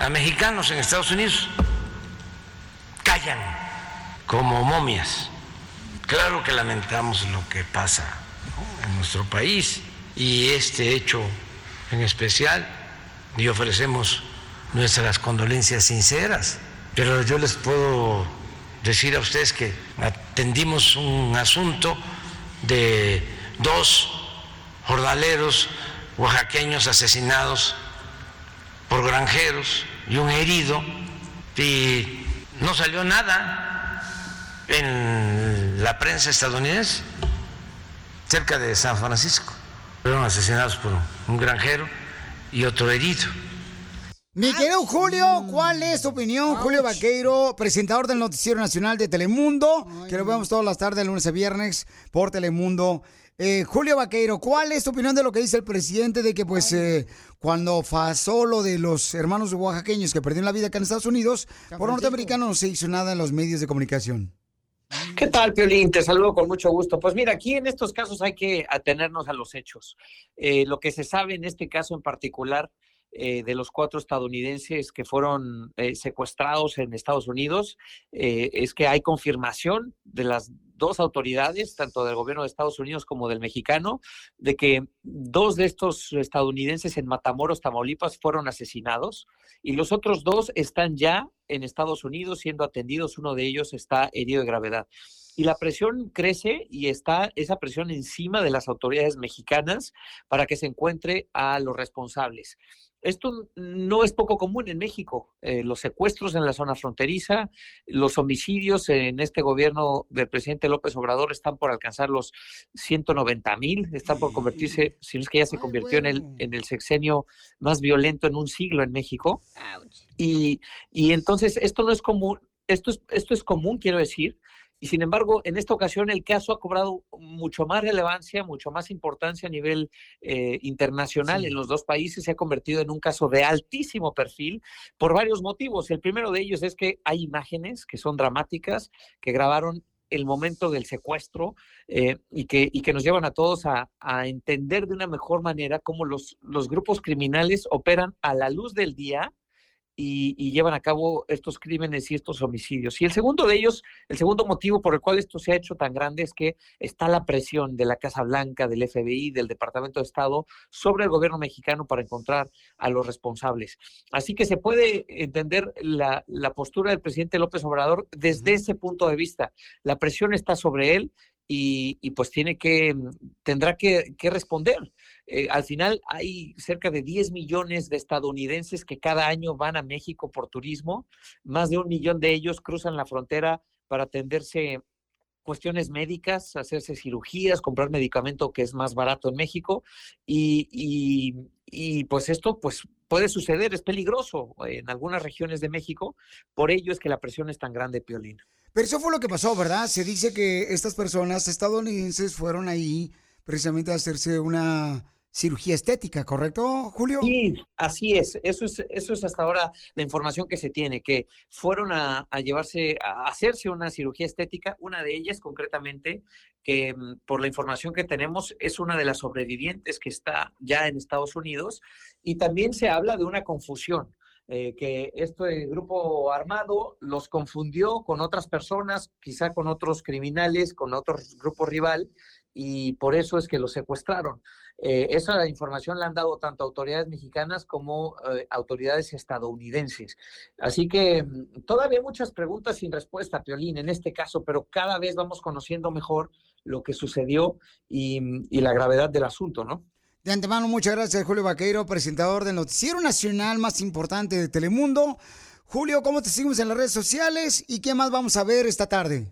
a mexicanos en Estados Unidos, callan como momias. Claro que lamentamos lo que pasa, ¿no?, en nuestro país y este hecho en especial, y ofrecemos nuestras condolencias sinceras, pero yo les puedo decir a ustedes que atendimos un asunto de 2 jornaleros oaxaqueños asesinados por granjeros y un herido, y no salió nada en la prensa estadounidense. Cerca de San Francisco fueron asesinados por un granjero y otro herido. Mi querido Julio, ¿cuál es tu opinión? Julio Vaqueiro, presentador del Noticiero Nacional de Telemundo, que lo vemos todas las tardes, de lunes a viernes, por Telemundo. Julio Vaqueiro, ¿cuál es tu opinión de lo que dice el presidente de que pues cuando pasó lo de los hermanos oaxaqueños que perdieron la vida acá en Estados Unidos, por norteamericanos no se hizo nada en los medios de comunicación? ¿Qué tal, Piolín? Te saludo con mucho gusto. Pues mira, aquí en estos casos hay que atenernos a los hechos. Lo que se sabe en este caso en particular, de los 4 estadounidenses que fueron secuestrados en Estados Unidos, es que hay confirmación de las 2 autoridades, tanto del gobierno de Estados Unidos como del mexicano, de que 2 de estos estadounidenses en Matamoros, Tamaulipas, fueron asesinados y los otros 2 están ya en Estados Unidos siendo atendidos. Uno de ellos está herido de gravedad. Y la presión crece y está esa presión encima de las autoridades mexicanas para que se encuentre a los responsables. Esto no es poco común en México, los secuestros en la zona fronteriza, los homicidios en este gobierno del presidente López Obrador están por alcanzar los 190,000, están por convertirse, si no es que ya se convirtió en el sexenio más violento en un siglo en México. Y entonces esto no es común, esto es común, quiero decir. Y sin embargo, en esta ocasión el caso ha cobrado mucho más relevancia, mucho más importancia a nivel internacional. Sí. En los 2 países se ha convertido en un caso de altísimo perfil por varios motivos. El primero de ellos es que hay imágenes que son dramáticas, que grabaron el momento del secuestro y que nos llevan a todos a entender de una mejor manera cómo los grupos criminales operan a la luz del día y llevan a cabo estos crímenes y estos homicidios. Y el segundo motivo por el cual esto se ha hecho tan grande es que está la presión de la Casa Blanca, del FBI, del Departamento de Estado sobre el gobierno mexicano para encontrar a los responsables. Así que se puede entender la postura del presidente López Obrador desde ese punto de vista. La presión está sobre él y pues tendrá que responder. Al final hay cerca de 10 millones de estadounidenses que cada año van a México por turismo. Más de 1 millón de ellos cruzan la frontera para atenderse cuestiones médicas, hacerse cirugías, comprar medicamento que es más barato en México. Y pues esto pues puede suceder, es peligroso en algunas regiones de México. Por ello es que la presión es tan grande, Piolín. Pero eso fue lo que pasó, ¿verdad? Se dice que estas personas estadounidenses fueron ahí precisamente a hacerse una cirugía estética, ¿correcto, Julio? Sí, así es. Eso es hasta ahora la información que se tiene, que fueron a hacerse una cirugía estética. Una de ellas, concretamente, que por la información que tenemos, es una de las sobrevivientes que está ya en Estados Unidos. Y también se habla de una confusión. Que este grupo armado los confundió con otras personas, quizá con otros criminales, con otro grupo rival, y por eso es que los secuestraron. Esa información la han dado tanto autoridades mexicanas como autoridades estadounidenses. Así que todavía hay muchas preguntas sin respuesta, Piolín, en este caso, pero cada vez vamos conociendo mejor lo que sucedió y la gravedad del asunto, ¿no? De antemano, muchas gracias, Julio Vaqueiro, presentador del Noticiero Nacional más importante de Telemundo. Julio, ¿cómo te seguimos en las redes sociales y qué más vamos a ver esta tarde?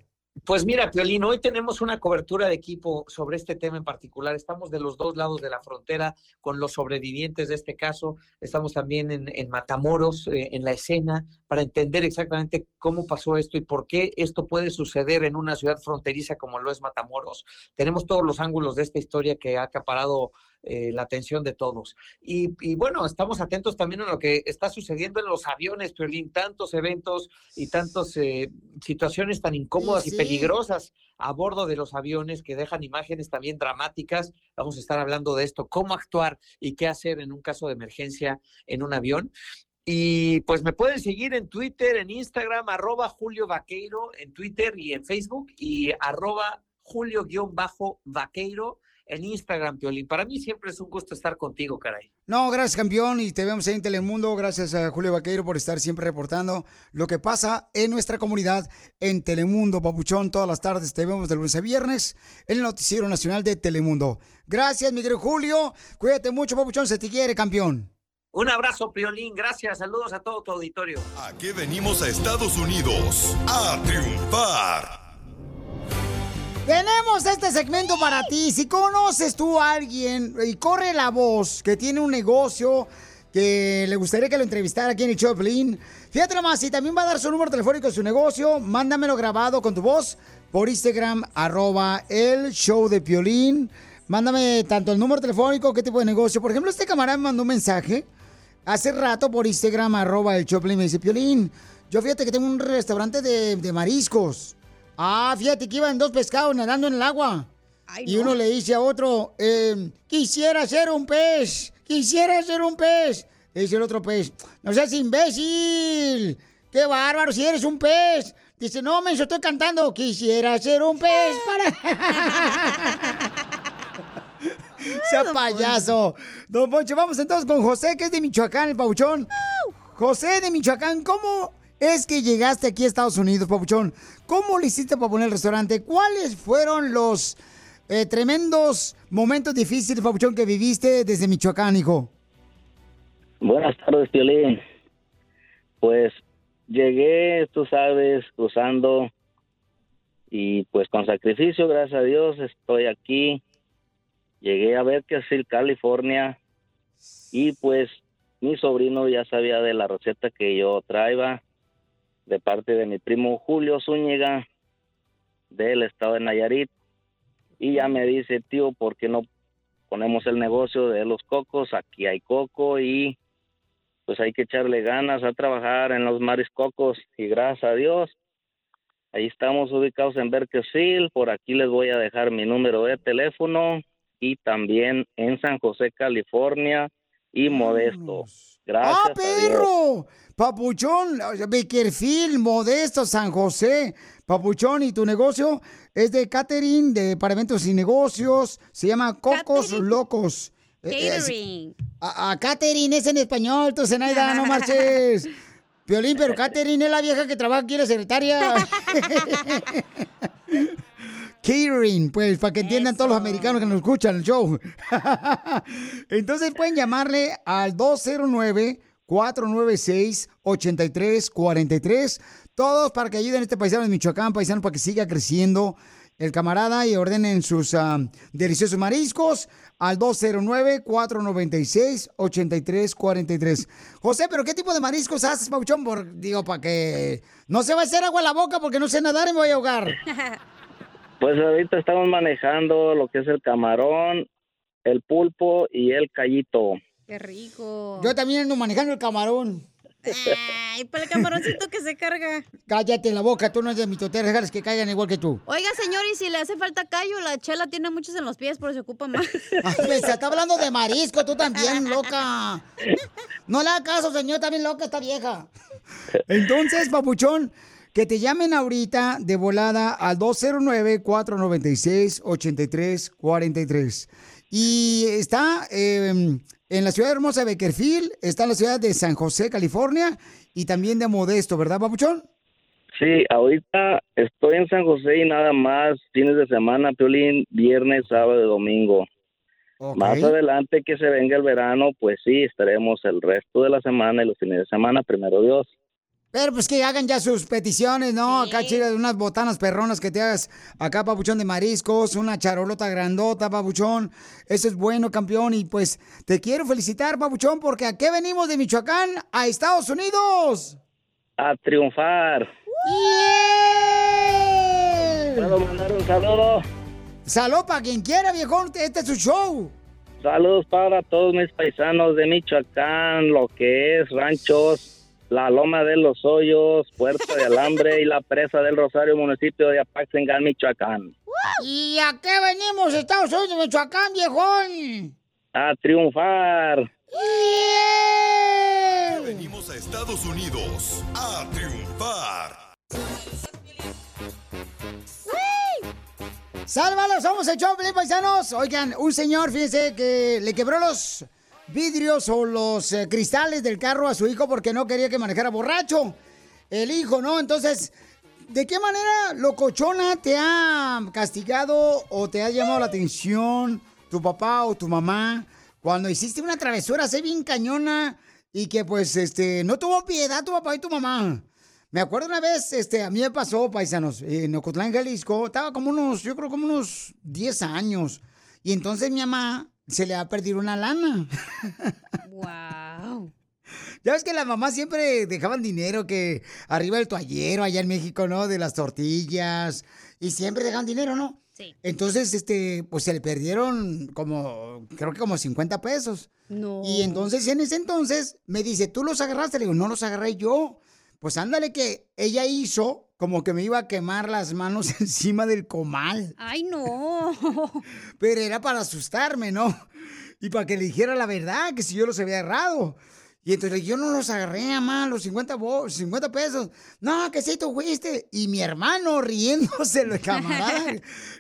Pues mira, Piolín, hoy tenemos una cobertura de equipo sobre este tema en particular. Estamos de los 2 lados de la frontera con los sobrevivientes de este caso. Estamos también en Matamoros, en la escena, para entender exactamente cómo pasó esto y por qué esto puede suceder en una ciudad fronteriza como lo es Matamoros. Tenemos todos los ángulos de esta historia que ha acaparado la atención de todos. Y bueno, estamos atentos también a lo que está sucediendo en los aviones, Piolín, tantos eventos y tantas situaciones tan incómodas y peligrosas a bordo de los aviones que dejan imágenes también dramáticas. Vamos a estar hablando de esto, cómo actuar y qué hacer en un caso de emergencia en un avión. Y pues me pueden seguir en Twitter, en Instagram, @JulioVaqueiro, en Twitter y en Facebook, y @Julio-Vaqueiro en Instagram, Piolín. Para mí siempre es un gusto estar contigo, caray. No, gracias, campeón, y te vemos ahí en Telemundo. Gracias a Julio Vaqueiro por estar siempre reportando lo que pasa en nuestra comunidad en Telemundo, papuchón. Todas las tardes te vemos de lunes a viernes en el Noticiero Nacional de Telemundo. Gracias, mi querido Julio. Cuídate mucho, papuchón. Se te quiere, campeón. Un abrazo, Piolín. Gracias. Saludos a todo tu auditorio. Aquí venimos a Estados Unidos a triunfar. Tenemos este segmento para ti. Si conoces tú a alguien y corre la voz que tiene un negocio que le gustaría que lo entrevistara aquí en el show de Piolín, fíjate nomás, si también va a dar su número telefónico de su negocio, mándamelo grabado con tu voz por Instagram, @elshowdepiolín. Mándame tanto el número telefónico, qué tipo de negocio. Por ejemplo, este camarada me mandó un mensaje hace rato por Instagram, @elshowdepiolín. Me dice, Piolín, yo fíjate que tengo un restaurante de mariscos. Ah, fíjate que iban dos pescados nadando en el agua. Ay, y uno le dice a otro, quisiera ser un pez, quisiera ser un pez. Le dice el otro pez, no seas imbécil, qué bárbaro, si eres un pez. Dice, no, menso, estoy cantando, quisiera ser un pez para... Sea payaso. Don Poncho, vamos entonces con José, que es de Michoacán, el pabuchón. José de Michoacán, ¿cómo es que llegaste aquí a Estados Unidos, papuchón? ¿Cómo lo hiciste para poner el restaurante? ¿Cuáles fueron los tremendos momentos difíciles, papuchón, que viviste desde Michoacán, hijo? Buenas tardes, Piolín. Pues llegué, tú sabes, cruzando y pues con sacrificio, gracias a Dios, estoy aquí. Llegué a Bakersfield, California, y pues mi sobrino ya sabía de la receta que yo traía de parte de mi primo Julio Zúñiga, del estado de Nayarit, y ya me dice, tío, ¿por qué no ponemos el negocio de los cocos? Aquí hay coco y pues hay que echarle ganas a trabajar en los mariscocos, y gracias a Dios, ahí estamos ubicados en Berkesville. Por aquí les voy a dejar mi número de teléfono, y también en San José, California, y Modesto. Gracias. ¡Ah, perro! Papuchón, Bakersfield, Modesto, San José. Papuchón, ¿y tu negocio? Es de catering, de para eventos y negocios. Se llama Cocos catering. Locos. Catering. A catering es en español, tú, Zenaida, no marches. Piolín, pero catering es la vieja que trabaja aquí en la secretaria. Catering, pues, para que entiendan todos los americanos que nos escuchan el show. Entonces pueden llamarle al 209-496-8343. Todos para que ayuden a este paisano de Michoacán, paisano, para que siga creciendo el camarada y ordenen sus deliciosos mariscos al 209-496-8343. José, ¿pero qué tipo de mariscos haces, pauchón? Digo, para que no se va a hacer agua en la boca porque no sé nadar y me voy a ahogar. Pues ahorita estamos manejando lo que es el camarón, el pulpo y el callito. ¡Qué rico! Yo también ando manejando el camarón. ¡Ay, para el camaroncito que se carga! Cállate la boca, tú no eres de mitotera, dejarles que caigan igual que tú. Oiga, señor, y si le hace falta callo, la Chela tiene muchos en los pies, pero se ocupa más. Ay, pues, se está hablando de marisco, tú también, loca. No le hagas caso, señor, también loca esta vieja. Entonces, papuchón, que te llamen ahorita de volada al 209-496-8343. Y está en la ciudad hermosa de Bakersfield, está en la ciudad de San José, California, y también de Modesto, ¿verdad, papuchón? Sí, ahorita estoy en San José y nada más fines de semana, Piolín, viernes, sábado y domingo. Okay. Más adelante que se venga el verano, pues sí, estaremos el resto de la semana y los fines de semana, primero Dios. Pero pues que hagan ya sus peticiones, ¿no? Sí. Acá, chile, unas botanas perronas que te hagas acá, papuchón, de mariscos, una charolota grandota, papuchón. Eso es bueno, campeón, y pues te quiero felicitar, papuchón, porque ¿a qué venimos de Michoacán a Estados Unidos? A triunfar. ¡Yeah! ¿Puedo mandar un saludo? Salud para quien quiera, viejón, este es su show. Saludos para todos mis paisanos de Michoacán, lo que es ranchos, la Loma de los Hoyos, Puerto de Alambre y la Presa del Rosario, municipio de Apaxingán, Michoacán. ¿Y a qué venimos, Estados Unidos, Michoacán, viejón? A triunfar. Yeah. Venimos a Estados Unidos a triunfar. ¡Sálvalos! ¡Somos el show, paisanos! Oigan, un señor, fíjense, que le quebró los vidrios o los cristales del carro a su hijo porque no quería que manejara borracho. El hijo, ¿no? Entonces, ¿de qué manera, locochona, te ha castigado o te ha llamado la atención tu papá o tu mamá cuando hiciste una travesura así bien cañona y que, pues, no tuvo piedad tu papá y tu mamá? Me acuerdo una vez, a mí me pasó, paisanos, en Ocotlán, Jalisco, estaba como unos 10 años. Y entonces mi mamá se le ha perdido una lana. ¡Wow! Ya ves que las mamás siempre dejaban dinero que arriba del toallero, allá en México, ¿no? De las tortillas. Y siempre dejaban dinero, ¿no? Sí. Entonces, pues se le perdieron creo que 50 pesos. No. Y entonces, en ese entonces, me dice, ¿tú los agarraste? Le digo, no los agarré yo. Pues ándale que ella hizo como que me iba a quemar las manos encima del comal. ¡Ay, no! Pero era para asustarme, ¿no? Y para que le dijera la verdad, que si yo los había agarrado. Y entonces yo no los agarré, mamá, los 50 pesos. No, que sí, tú fuiste. Y mi hermano riéndose, el camarada,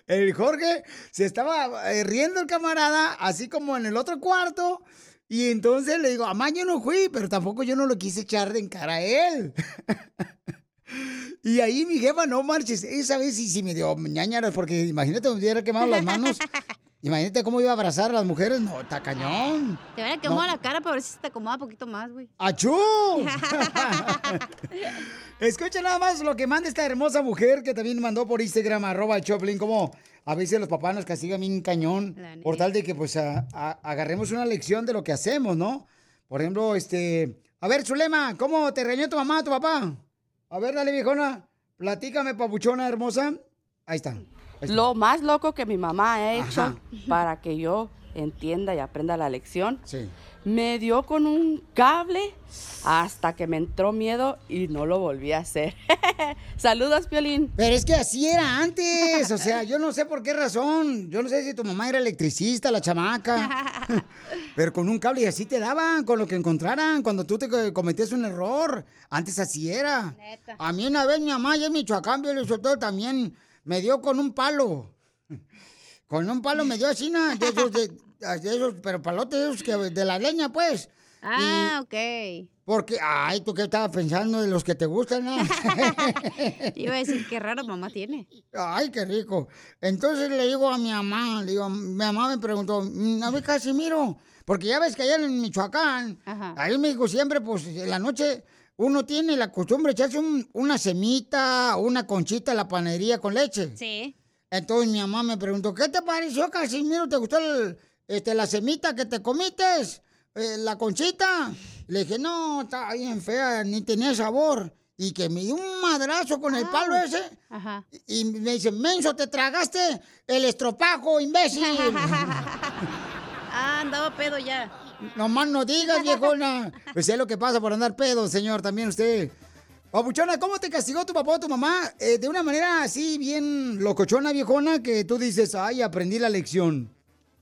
el Jorge, se estaba riendo el camarada, así como en el otro cuarto. Y entonces le digo, mamá, yo no fui, pero tampoco yo no lo quise echar de en cara a él. Y ahí mi jefa, no marches, esa vez sí me dio ñañaras, porque imagínate me hubiera quemado las manos. Imagínate cómo iba a abrazar a las mujeres. No, está cañón. Te hubiera quemado la cara para ver si se te acomoda un poquito más, güey. ¡Achú! Escucha nada más lo que manda esta hermosa mujer que también mandó por Instagram, @Choplin, como a veces los papás nos castigan bien cañón, por tal de que, pues, agarremos una lección de lo que hacemos, ¿no? Por ejemplo, a ver, Zulema, ¿cómo te regañó tu mamá o tu papá? A ver, dale, viejona, platícame, papuchona hermosa. Ahí está. Lo más loco que mi mamá ha hecho, ajá, para que yo entienda y aprenda la lección, sí, me dio con un cable hasta que me entró miedo y no lo volví a hacer. Saludos, Piolín. Pero es que así era antes, o sea, yo no sé por qué razón. Yo no sé si tu mamá era electricista, la chamaca. Pero con un cable y así te daban, con lo que encontraran, cuando tú te cometías un error. Antes así era. Neta. A mí una vez mi mamá allá en Michoacán, Piolín, sobre todo también, me dio con un palo. Con un palo me dio así, ¿no? De esos, pero palotes de la leña, pues. Ah, y, ok. Porque, ay, ¿tú qué estabas pensando de los que te gustan? ¿No? Iba a decir, qué raro mamá tiene. Ay, qué rico. Entonces le digo a mi mamá, mi mamá me preguntó, a ver, Casimiro, porque ya ves que allá en Michoacán, ajá, ahí en México siempre, pues, en la noche uno tiene la costumbre de echarse una semita o una conchita a la panadería con leche. Sí. Entonces mi mamá me preguntó, ¿qué te pareció, Casimiro? ¿Te gustó la semita que te comiste? ¿La conchita? Le dije, no, está bien fea, ni tenía sabor. Y que me dio un madrazo con el palo ese. Ajá. Y me dice, menso, te tragaste el estropajo, imbécil. Ah, andaba pedo ya. Nomás no digas, viejona. Pues es lo que pasa por andar pedo, señor, también usted. Papuchona, ¿cómo te castigó tu papá o tu mamá? De una manera así bien locochona, viejona, que tú dices, ay, aprendí la lección.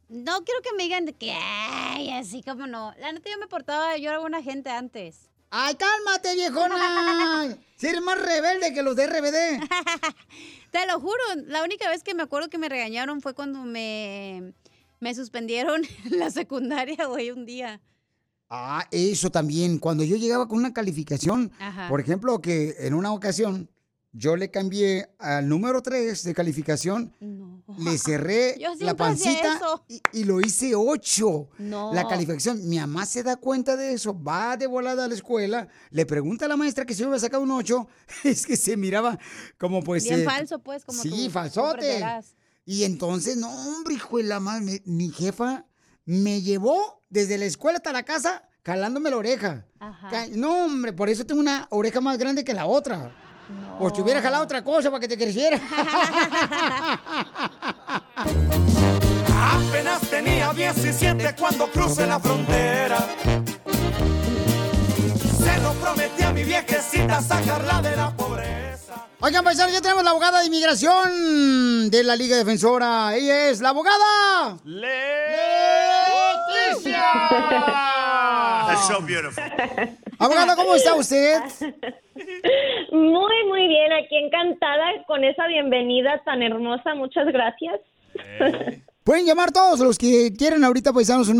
No quiero que me digan que, ay, así como no. La neta yo me portaba, yo era buena gente antes. ¡Ay, cálmate, viejona! Si eres más rebelde que los de RBD. Te lo juro, la única vez que me acuerdo que me regañaron fue cuando me suspendieron en la secundaria, güey, un día. Ah, eso también. Cuando yo llegaba con una calificación, ajá, por ejemplo, que en una ocasión yo le cambié al número 3 de calificación, no, le cerré la pancita y lo hice 8. No. La calificación. Mi mamá se da cuenta de eso, va de volada a la escuela, le pregunta a la maestra que si yo hubiera sacado un 8, es que se miraba como pues... Bien falso, pues, como sí, tú, falsote. Y entonces, no, hombre, hijo de la madre, mi jefa me llevó desde la escuela hasta la casa jalándome la oreja. Ajá. No, hombre, por eso tengo una oreja más grande que la otra. No. O te hubiera jalado otra cosa para que te creciera. Apenas tenía 17 cuando crucé la frontera. Se lo prometí a mi viejecita sacarla de la pobreza. Oigan, paisanos, ya tenemos la abogada de inmigración de la Liga Defensora. Ella es la abogada Leticia. ¡Leticia! That's so beautiful. Abogada, ¿cómo está usted? Muy, muy bien. Aquí encantada con esa bienvenida tan hermosa. Muchas gracias. Pueden llamar todos los que quieren ahorita, paisanos,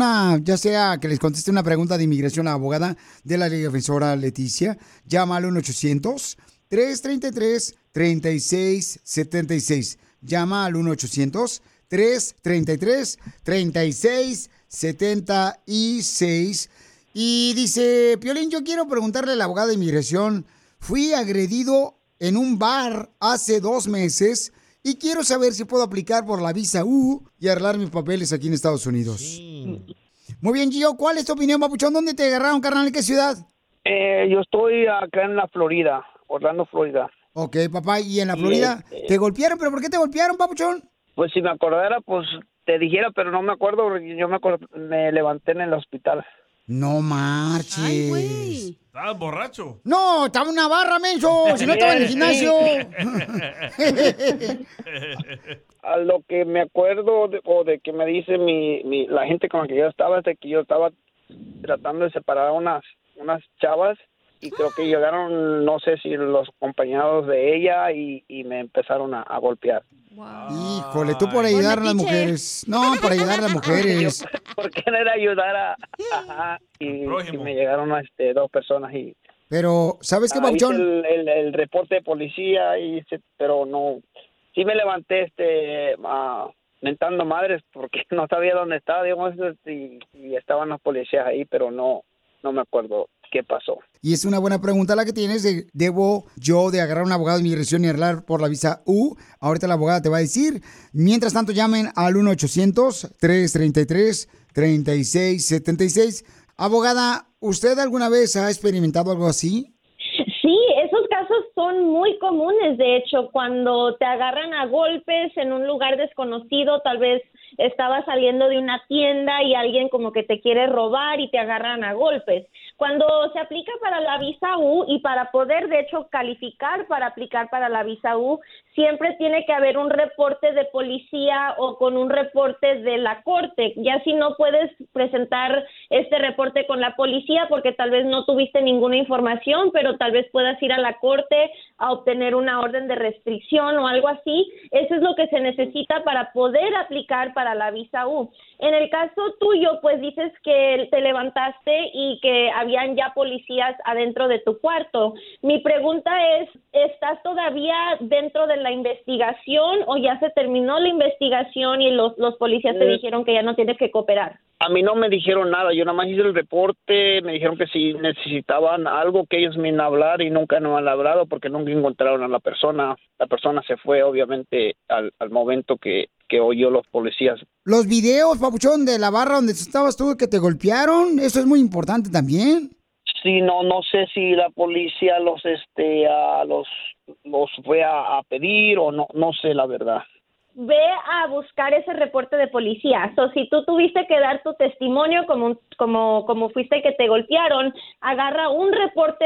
ya sea que les conteste una pregunta de inmigración a la abogada de la Liga Defensora, Leticia. Llama al 1-800-333-3676. Llama al 1-800-333-3676. Y dice, Piolín, yo quiero preguntarle a la abogada de inmigración, fui agredido en un bar hace 2 meses... y quiero saber si puedo aplicar por la visa U y arreglar mis papeles aquí en Estados Unidos. Sí. Muy bien, Gio, ¿cuál es tu opinión, papuchón? ¿Dónde te agarraron, carnal? ¿En qué ciudad? Yo estoy acá en la Florida, Orlando, Florida. Ok, papá, ¿y en la Florida? ¿Te golpearon? ¿Pero por qué te golpearon, papuchón? Pues si me acordara, pues te dijera, pero no me acuerdo porque yo me levanté en el hospital. No marches. Ay, güey. ¿Estabas borracho? No, estaba en una barra, menso. Si no estaba en el gimnasio. A lo que me acuerdo de que me dice la gente con la que yo estaba, es de que yo estaba tratando de separar unas chavas y creo que llegaron, no sé si los compañeros de ella y me empezaron a golpear. Wow. Híjole, tú por ayudar a las mujeres. No, por ayudar a las mujeres. ¿Por qué no era ayudar y me llegaron dos personas y... Pero, ¿sabes qué, Pauchón? El reporte de policía, pero no... Sí me levanté, mentando madres, porque no sabía dónde estaba, digamos, y estaban los policías ahí, pero no me acuerdo qué pasó. Y es una buena pregunta la que tienes de, ¿debo yo de agarrar a un abogado de inmigración y arreglar por la visa U? Ahorita la abogada te va a decir. Mientras tanto, llamen al 1-800-333-3676. Abogada, ¿usted alguna vez ha experimentado algo así? Sí, esos casos son muy comunes, de hecho, cuando te agarran a golpes en un lugar desconocido, tal vez... Estaba saliendo de una tienda y alguien como que te quiere robar y te agarran a golpes. Cuando se aplica para la visa U y para poder, de hecho, calificar para aplicar para la visa U, siempre tiene que haber un reporte de policía o con un reporte de la corte. Ya si no puedes presentar este reporte con la policía porque tal vez no tuviste ninguna información, pero tal vez puedas ir a la corte a obtener una orden de restricción o algo así. Eso es lo que se necesita para poder aplicar para la visa U. En el caso tuyo, pues dices que te levantaste y que habían ya policías adentro de tu cuarto. Mi pregunta es, ¿estás todavía dentro de la investigación o ya se terminó la investigación y los policías te dijeron que ya no tienes que cooperar? A mí no me dijeron nada, yo nada más hice el reporte, me dijeron que si necesitaban algo que ellos me iban a hablar y nunca nos han hablado porque nunca encontraron a la persona. La persona se fue obviamente al momento que oyó los policías. Los videos, papuchón, de la barra donde estabas tú que te golpearon, eso es muy importante también. Sí, no sé si la policía los fue a pedir o no sé la verdad. Ve a buscar ese reporte de policía. O si tú tuviste que dar tu testimonio como fuiste que te golpearon, agarra un reporte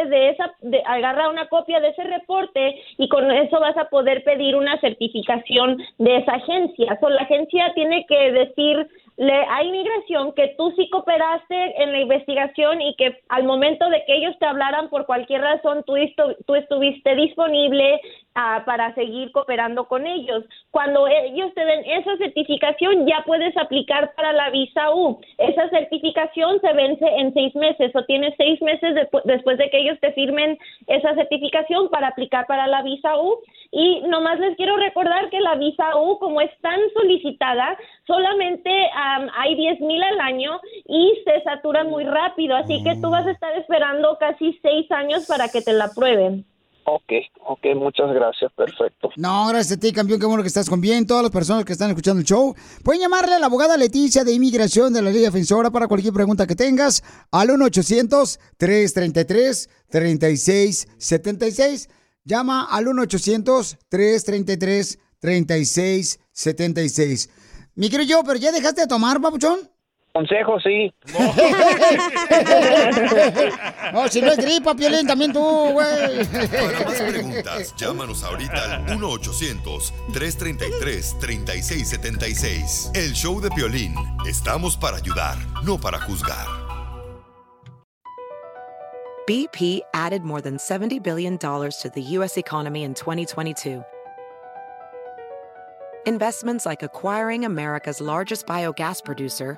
agarra una copia de ese reporte y con eso vas a poder pedir una certificación de esa agencia. O la agencia tiene que decirle a inmigración que tú sí cooperaste en la investigación y que al momento de que ellos te hablaran por cualquier razón, tú estuviste disponible para seguir cooperando con ellos. Cuando ellos te den esa certificación, ya puedes aplicar para la visa U. Esa certificación se vence en 6 meses, o tienes 6 meses después de que ellos te firmen esa certificación para aplicar para la visa U. Y nomás les quiero recordar que la visa U, como es tan solicitada, solamente hay 10,000 al año y se satura muy rápido, así que tú vas a estar esperando casi 6 años para que te la aprueben. Ok, muchas gracias, perfecto. No, gracias a ti, campeón, qué bueno que estás con bien. Todas las personas que están escuchando el show, pueden llamarle a la abogada Leticia de Inmigración de la Liga Defensora para cualquier pregunta que tengas al 1-800-333-3676. Llama al 1-800-333-3676. Mi querido, pero ¿ya dejaste de tomar, papuchón? consejos, sí. No, si no es gripa, Piolín, también tú, güey. Para más preguntas, llámanos ahorita al 1-800-333-3676. El show de Piolín. Estamos para ayudar, no para juzgar. BP added more than $70 billion to the U.S. economy in 2022. Investments like acquiring America's largest biogas producer,